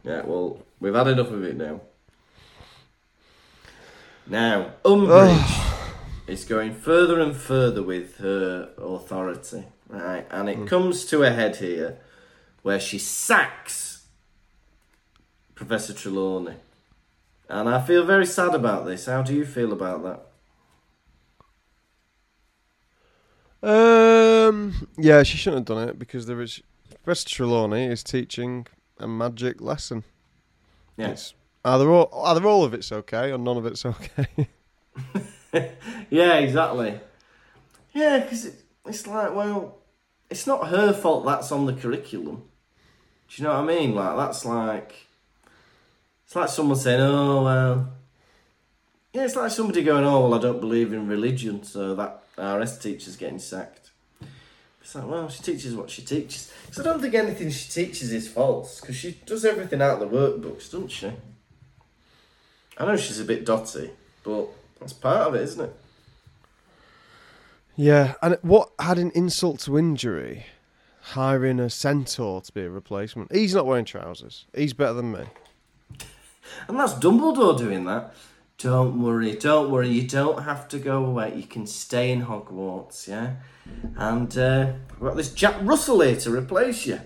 Yeah, well, we've had enough of it now. Now, Umbridge oh. is going further and further with her authority, right? And it mm. comes to a head here where she sacks Professor Trelawney. And I feel very sad about this. How do you feel about that? Um. Yeah, she shouldn't have done it because there is... Professor Trelawney is teaching a magic lesson. Yes. Yeah. Either all, either all of it's okay or none of it's okay. Yeah, exactly. Yeah, because it, it's like, well, it's not her fault that's on the curriculum. Do you know what I mean? Like, that's like... It's like someone saying, oh, well... Yeah, it's like somebody going, oh, well, I don't believe in religion, so that R S teacher's getting sacked. It's like, well, she teaches what she teaches. Because I don't think anything she teaches is false, because she does everything out of the workbooks, doesn't she? I know she's a bit dotty, but that's part of it, isn't it? Yeah, and what had an insult to injury, hiring a centaur to be a replacement. He's not wearing trousers. He's better than me. And that's Dumbledore doing that. Don't worry, don't worry, you don't have to go away. You can stay in Hogwarts, yeah? And uh, we've got this Jack Russell here to replace you.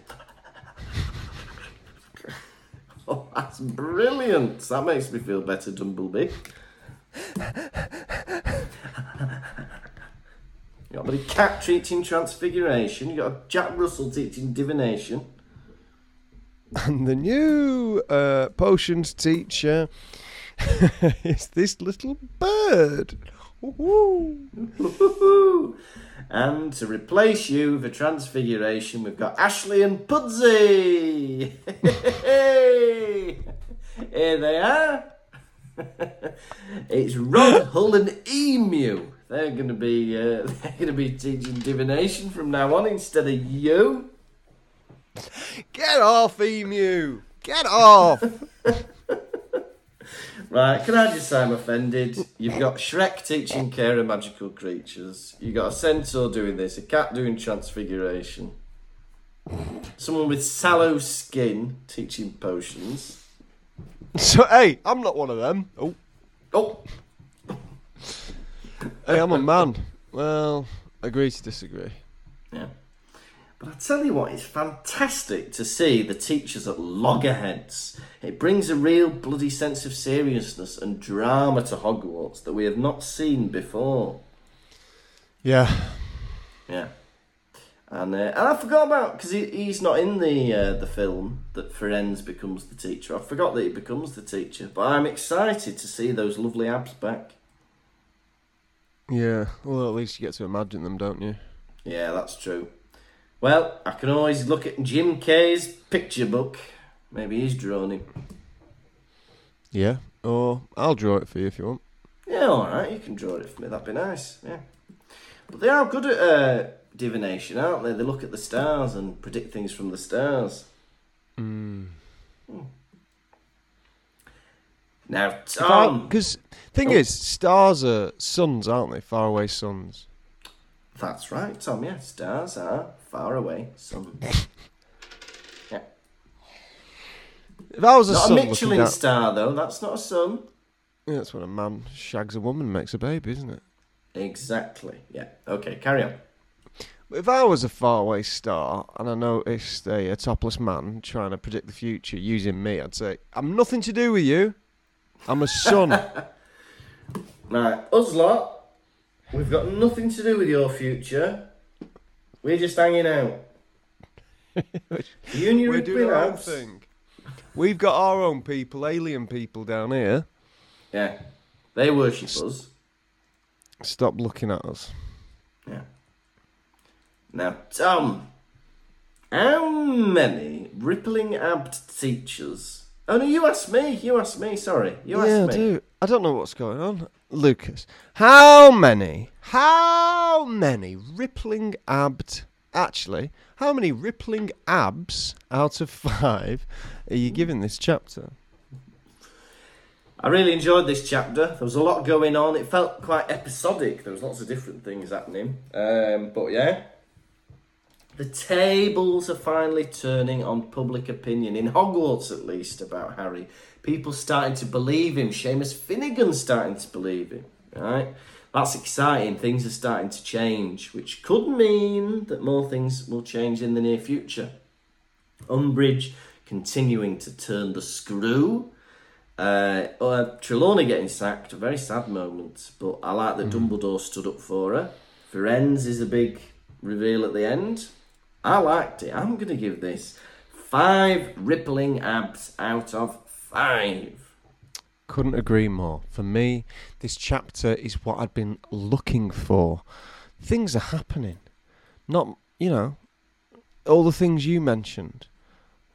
Oh, that's brilliant. That makes me feel better, Dumblebee. You got a bit of cat teaching transfiguration. You got a Jack Russell teaching divination. And the new uh, potions teacher is this little bird. And to replace you for transfiguration, we've got Ashley and Pudsey. Here they are. It's Rod, Hull, and Emu. They're going to be uh, they're going to be teaching divination from now on instead of you. Get off, Emu! Get off! Right, can I just say I'm offended? You've got Shrek teaching care of magical creatures. You've got a centaur doing this, a cat doing transfiguration. Someone with sallow skin teaching potions. So, hey, I'm not one of them. Oh. Oh. Hey, I'm a man. Well, agree to disagree. Yeah. But I tell you what, it's fantastic to see the teachers at loggerheads. It brings a real bloody sense of seriousness and drama to Hogwarts that we have not seen before. Yeah. Yeah. And uh, and I forgot about, because he, he's not in the uh, the film, that Firenze becomes the teacher. I forgot that he becomes the teacher, but I'm excited to see those lovely abs back. Yeah, well, at least you get to imagine them, don't you? Yeah, that's true. Well, I can always look at Jim Kay's picture book. Maybe he's drawn him. Yeah, or I'll draw it for you if you want. Yeah, all right, you can draw it for me. That'd be nice, yeah. But they are good at uh, divination, aren't they? They look at the stars and predict things from the stars. Mm. Hmm. Now, Tom... Because thing oh. is, stars are suns, aren't they? Faraway suns. That's right, Tom, yeah. Stars are... far away, sun. Yeah. If I was a not sun a Michelin at... star, though. That's not a sun. Yeah, that's when a man shags a woman and makes a baby, isn't it? Exactly, yeah. Okay, carry on. But if I was a faraway star and I noticed a, a topless man trying to predict the future using me, I'd say, I'm nothing to do with you. I'm a sun. Right, us lot, we've got nothing to do with your future. We're just hanging out. You and your We're doing our own thing. We've got our own people, alien people down here. Yeah, they worship S- us. Stop looking at us. Yeah. Now, Tom, how many rippling abbed teachers? Oh no, you asked me. You asked me. Sorry, you asked yeah, me. I do. I don't know what's going on. Lucas, how many, how many rippling abbed, actually, how many rippling abs out of five are you giving this chapter? I really enjoyed this chapter. There was a lot going on. It felt quite episodic. There was lots of different things happening. Um, but yeah, the tables are finally turning on public opinion, in Hogwarts at least, about Harry. People starting to believe him. Seamus Finnegan's starting to believe him, right? That's exciting. Things are starting to change, which could mean that more things will change in the near future. Umbridge continuing to turn the screw. Uh, or Trelawney getting sacked, a very sad moment, but I like that mm. Dumbledore stood up for her. Firenze is a big reveal at the end. I liked it. I'm going to give this five rippling abs out of five. Couldn't agree more. For me, this chapter is what I'd been looking for. Things are happening. Not, you know, all the things you mentioned.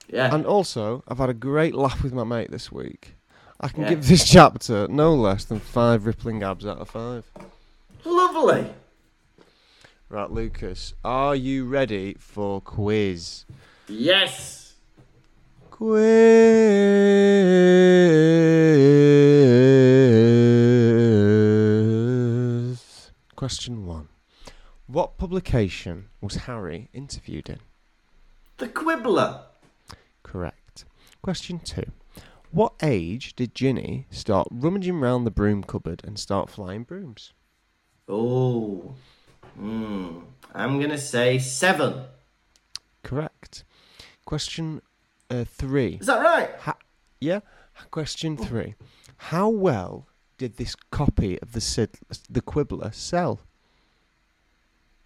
Yeah. And also, I've had a great laugh with my mate this week. I can yeah. give this chapter no less than five rippling abs out of five. Lovely. Right, Lucas, are you ready for quiz? Yes! Quiz. Question one. What publication was Harry interviewed in? The Quibbler. Correct. Question two. What age did Ginny start rummaging round the broom cupboard and start flying brooms? Oh, mm. I'm going to say seven. Correct. Question uh, three. Is that right? Ha- yeah. Question three. How well did this copy of the Sid- the Quibbler sell?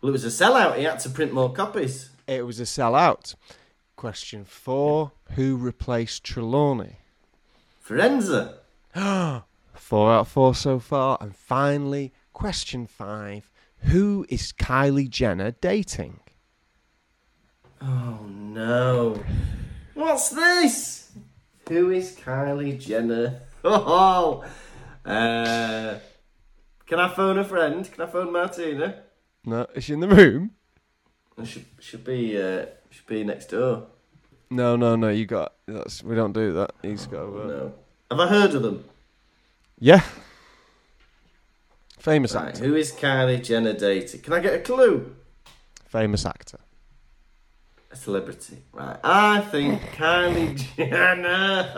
Well, it was a sellout. He had to print more copies. It was a sellout. Question four. Who replaced Trelawney? Firenze. Four out of four so far. And finally, question five. Who is Kylie Jenner dating? Oh, no. What's this? Who is Kylie Jenner? Oh, uh, can I phone a friend? Can I phone Martina? No, is she in the room? She should be, uh, should be next door. No, no, no, you got... That's, we don't do that. He's got... Uh, no. Have I heard of them? Yeah. Famous right, actor. Who is Kylie Jenner dating? Can I get a clue? Famous actor. A celebrity. Right. I think Kylie Jenner...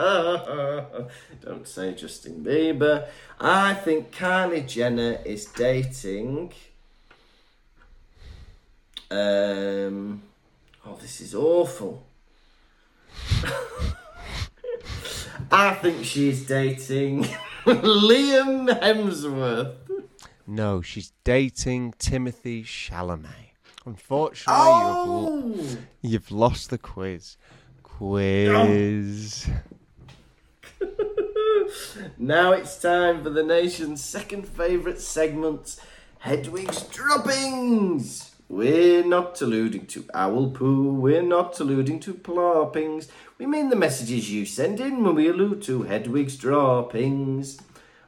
Don't say Justin Bieber. I think Kylie Jenner is dating... Um. Oh, this is awful. I think she's dating Liam Hemsworth. No, she's dating Timothée Chalamet. Unfortunately, oh! you've, lo- you've lost the quiz. Quiz. Oh. Now it's time for the nation's second favourite segment, Hedwig's Droppings. We're not alluding to owl poo, we're not alluding to ploppings. We mean the messages you send in when we allude to Hedwig's droppings.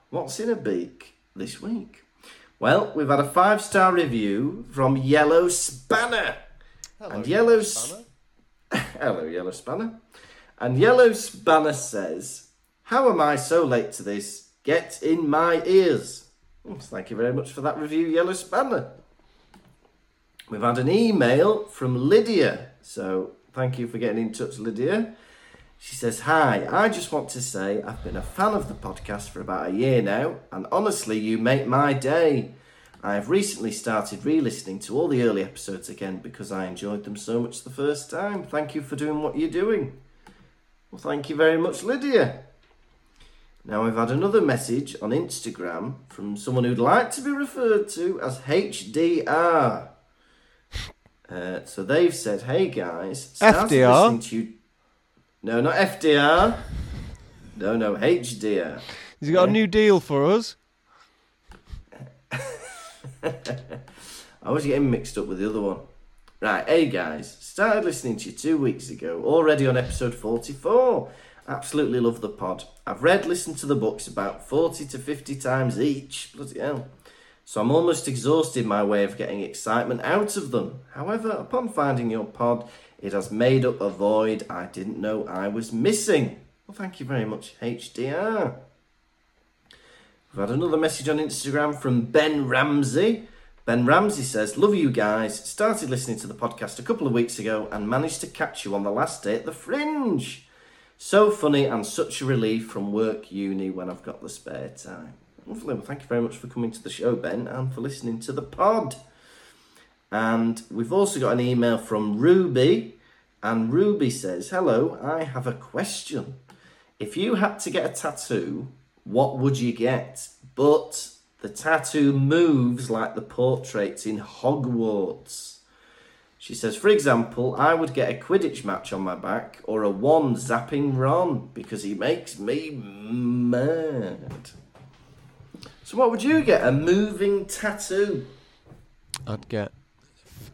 What's in a beak this week? Well, we've had a five-star review from Yellow Spanner. Hello, and Yellow, Yellow Spanner. S- Hello, Yellow Spanner. And Yellow Spanner says, "How am I so late to this? Get in my ears." Well, thank you very much for that review, Yellow Spanner. We've had an email from Lydia, so thank you for getting in touch, Lydia. She says, "Hi, I just want to say I've been a fan of the podcast for about a year now, and honestly, you make my day. I have recently started re-listening to all the early episodes again because I enjoyed them so much the first time. Thank you for doing what you're doing." Well, thank you very much, Lydia. Now, we've had another message on Instagram from someone who'd like to be referred to as H D R. Uh, so they've said, "Hey guys, F D R listening to you." No, not F D R. No, no, H D R. He's got yeah. a new deal for us. I was getting mixed up with the other one. Right, "Hey guys, started listening to you two weeks ago, already on episode forty-four. Absolutely love the pod. I've read, listened to the books about forty to fifty times each. Bloody hell. So I'm almost exhausted my way of getting excitement out of them. However, upon finding your pod, it has made up a void I didn't know I was missing." Well, thank you very much, H D R. We've had another message on Instagram from Ben Ramsey. Ben Ramsey says, "Love you guys. Started listening to the podcast a couple of weeks ago and managed to catch you on the last day at the Fringe. So funny and such a relief from work, uni, when I've got the spare time." Lovely. Well, thank you very much for coming to the show, Ben, and for listening to the pod. And we've also got an email from Ruby, and Ruby says, "Hello, I have a question. If you had to get a tattoo, what would you get? But the tattoo moves like the portraits in Hogwarts." She says, "For example, I would get a Quidditch match on my back or a wand zapping Ron because he makes me mad." So what would you get? A moving tattoo? I'd get,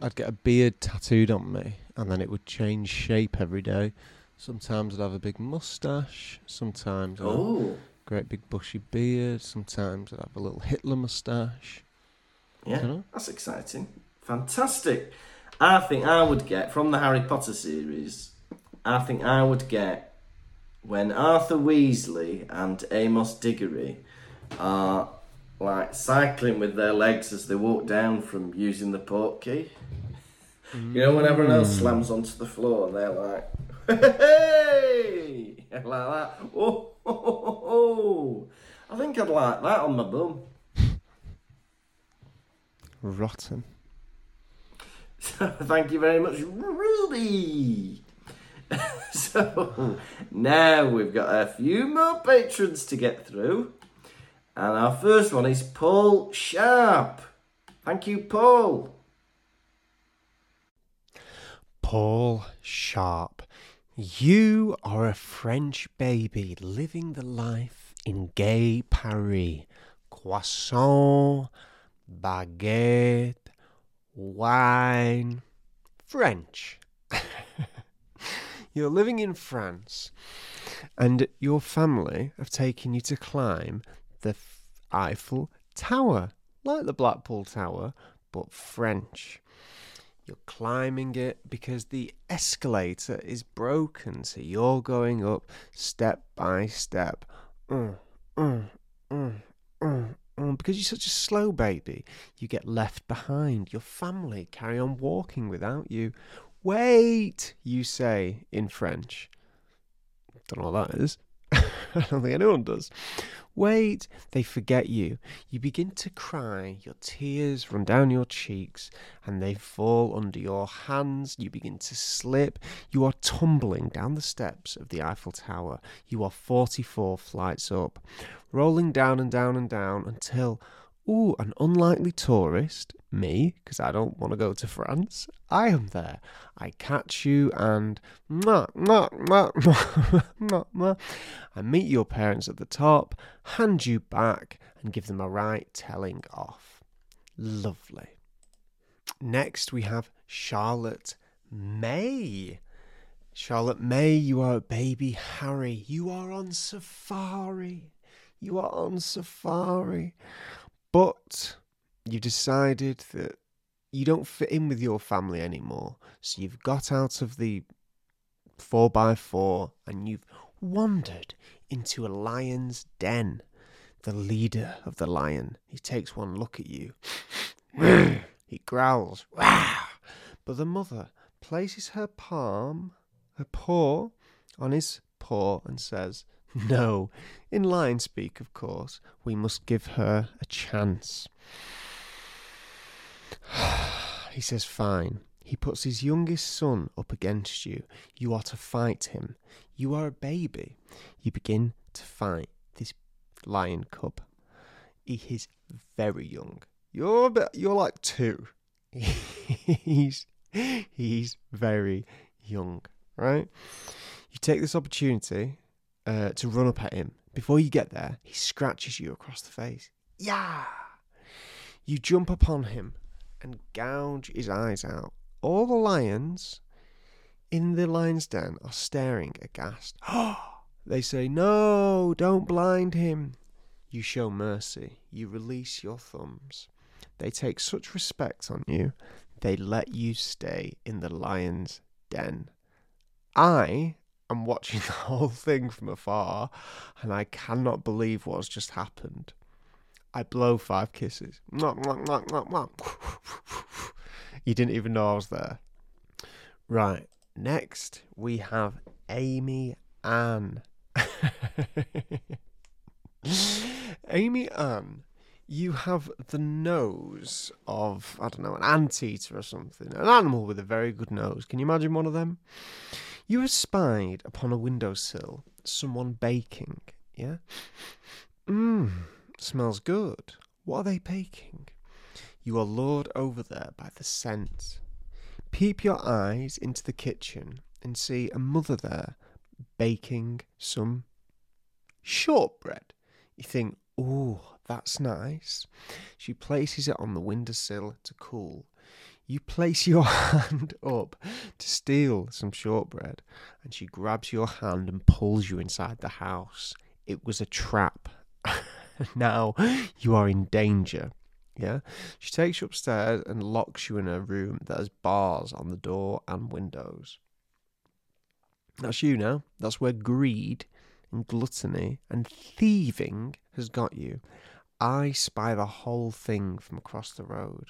I'd get a beard tattooed on me, and then it would change shape every day. Sometimes I'd have a big moustache. Sometimes I'd Ooh. have a great big bushy beard. Sometimes I'd have a little Hitler moustache. Yeah, you know? That's exciting. Fantastic. I think I would get, from the Harry Potter series, I think I would get when Arthur Weasley and Amos Diggory are like cycling with their legs as they walk down from using the portkey. Mm. You know, when everyone else slams onto the floor and they're like, hey! Like that. Oh, oh, oh, oh. I think I'd like that on my bum. Rotten. So, thank you very much, Ruby. So, now we've got a few more patrons to get through. And our first one is Paul Sharp. Thank you, Paul. Paul Sharp. You are a French baby living the life in gay Paris. Croissant, baguette, wine, French. You're living in France, and your family have taken you to climb the Eiffel Tower, like the Blackpool Tower, but French. You're climbing it because the escalator is broken, so you're going up step by step. Uh, uh, uh, uh, uh. Because you're such a slow baby, you get left behind. Your family carry on walking without you. Wait, you say in French. Don't know what that is. I don't think anyone does. Wait, they forget you. You begin to cry, your tears run down your cheeks, and they fall under your hands. You begin to slip. You are tumbling down the steps of the Eiffel Tower. You are forty-four flights up, rolling down and down and down until, ooh, an unlikely tourist, me, because I don't want to go to France, I am there. I catch you and mwah, mwah, mwah, mwah, mwah, mwah. I meet your parents at the top, hand you back, and give them a right telling off. Lovely. Next we have Charlotte May. Charlotte May, you are a baby Harry. You are on safari. You are on safari. But you decided that you don't fit in with your family anymore. So you've got out of the four by four and you've wandered into a lion's den. The leader of the lion, he takes one look at you. He growls. But the mother places her palm, her paw, on his paw and says, no, in lion speak, of course, we must give her a chance. He says, fine. He puts his youngest son up against you. You are to fight him. You are a baby. You begin to fight this lion cub. He is very young. You're a bit, you're like two. he's, he's very young, right? You take this opportunity Uh, to run up at him. Before you get there, he scratches you across the face. Yeah! You jump upon him and gouge his eyes out. All the lions in the lion's den are staring aghast. They say, no, don't blind him. You show mercy. You release your thumbs. They take such respect on you, they let you stay in the lion's den. I... I'm watching the whole thing from afar, and I cannot believe what's just happened. I blow five kisses. You didn't even know I was there. Right, next we have Amy Ann. Amy Ann, you have the nose of, I don't know, an anteater or something. An animal with a very good nose. Can you imagine one of them? You have spied upon a windowsill someone baking, yeah? Mmm, smells good. What are they baking? You are lured over there by the scent. Peep your eyes into the kitchen and see a mother there baking some shortbread. You think, ooh, that's nice. She places it on the windowsill to cool. You place your hand up to steal some shortbread, and she grabs your hand and pulls you inside the house. It was a trap. Now you are in danger. Yeah, she takes you upstairs and locks you in a room that has bars on the door and windows. That's you now. That's where greed and gluttony and thieving has got you. I spy the whole thing from across the road.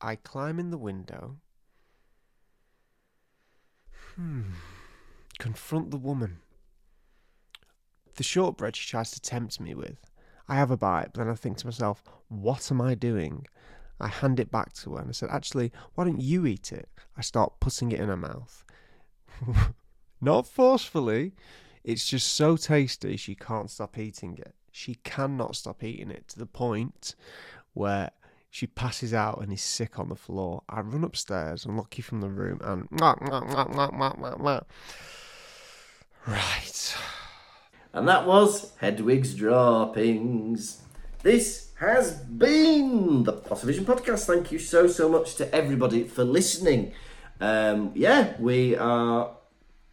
I climb in the window. Hmm. Confront the woman. The shortbread she tries to tempt me with. I have a bite, but then I think to myself, what am I doing? I hand it back to her and I said, actually, why don't you eat it? I start putting it in her mouth. Not forcefully. It's just so tasty she can't stop eating it. She cannot stop eating it to the point where she passes out and is sick on the floor. I run upstairs and lock you from the room and... Right. And that was Hedwig's Droppings. This has been the Pottervision Podcast. Thank you so, so much to everybody for listening. Um, yeah, we are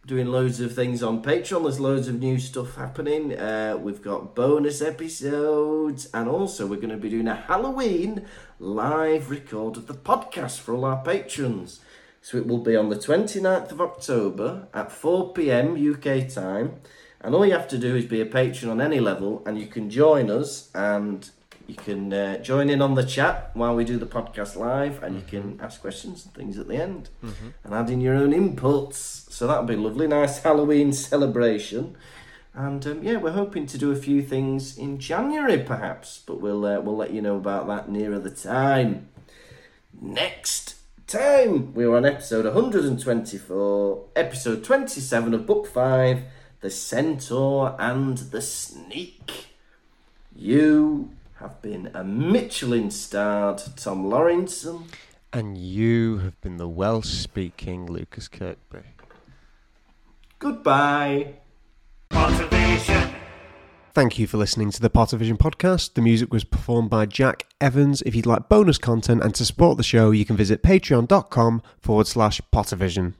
doing loads of things on Patreon. There's loads of new stuff happening. Uh, we've got bonus episodes. And also we're going to be doing a Halloween live record of the podcast for all our patrons. So it will be on the twenty-ninth of October at four p.m. U K time. And all you have to do is be a patron on any level, and you can join us, and you can uh, join in on the chat while we do the podcast live, and mm-hmm. you can ask questions and things at the end, mm-hmm. and add in your own inputs. So that'll be lovely, nice Halloween celebration. And um, yeah, we're hoping to do a few things in January, perhaps, but we'll uh, we'll let you know about that nearer the time. Next time we were on episode one hundred twenty-four, episode twenty-seven of book five. The Centaur and the Sneak. You have been a Michelin-starred Tom Lawrinson. And you have been the Welsh-speaking Lucas Kirkby. Goodbye. Pottervision. Thank you for listening to the Pottervision Podcast. The music was performed by Jack Evans. If you'd like bonus content and to support the show, you can visit patreon dot com forward slash Pottervision.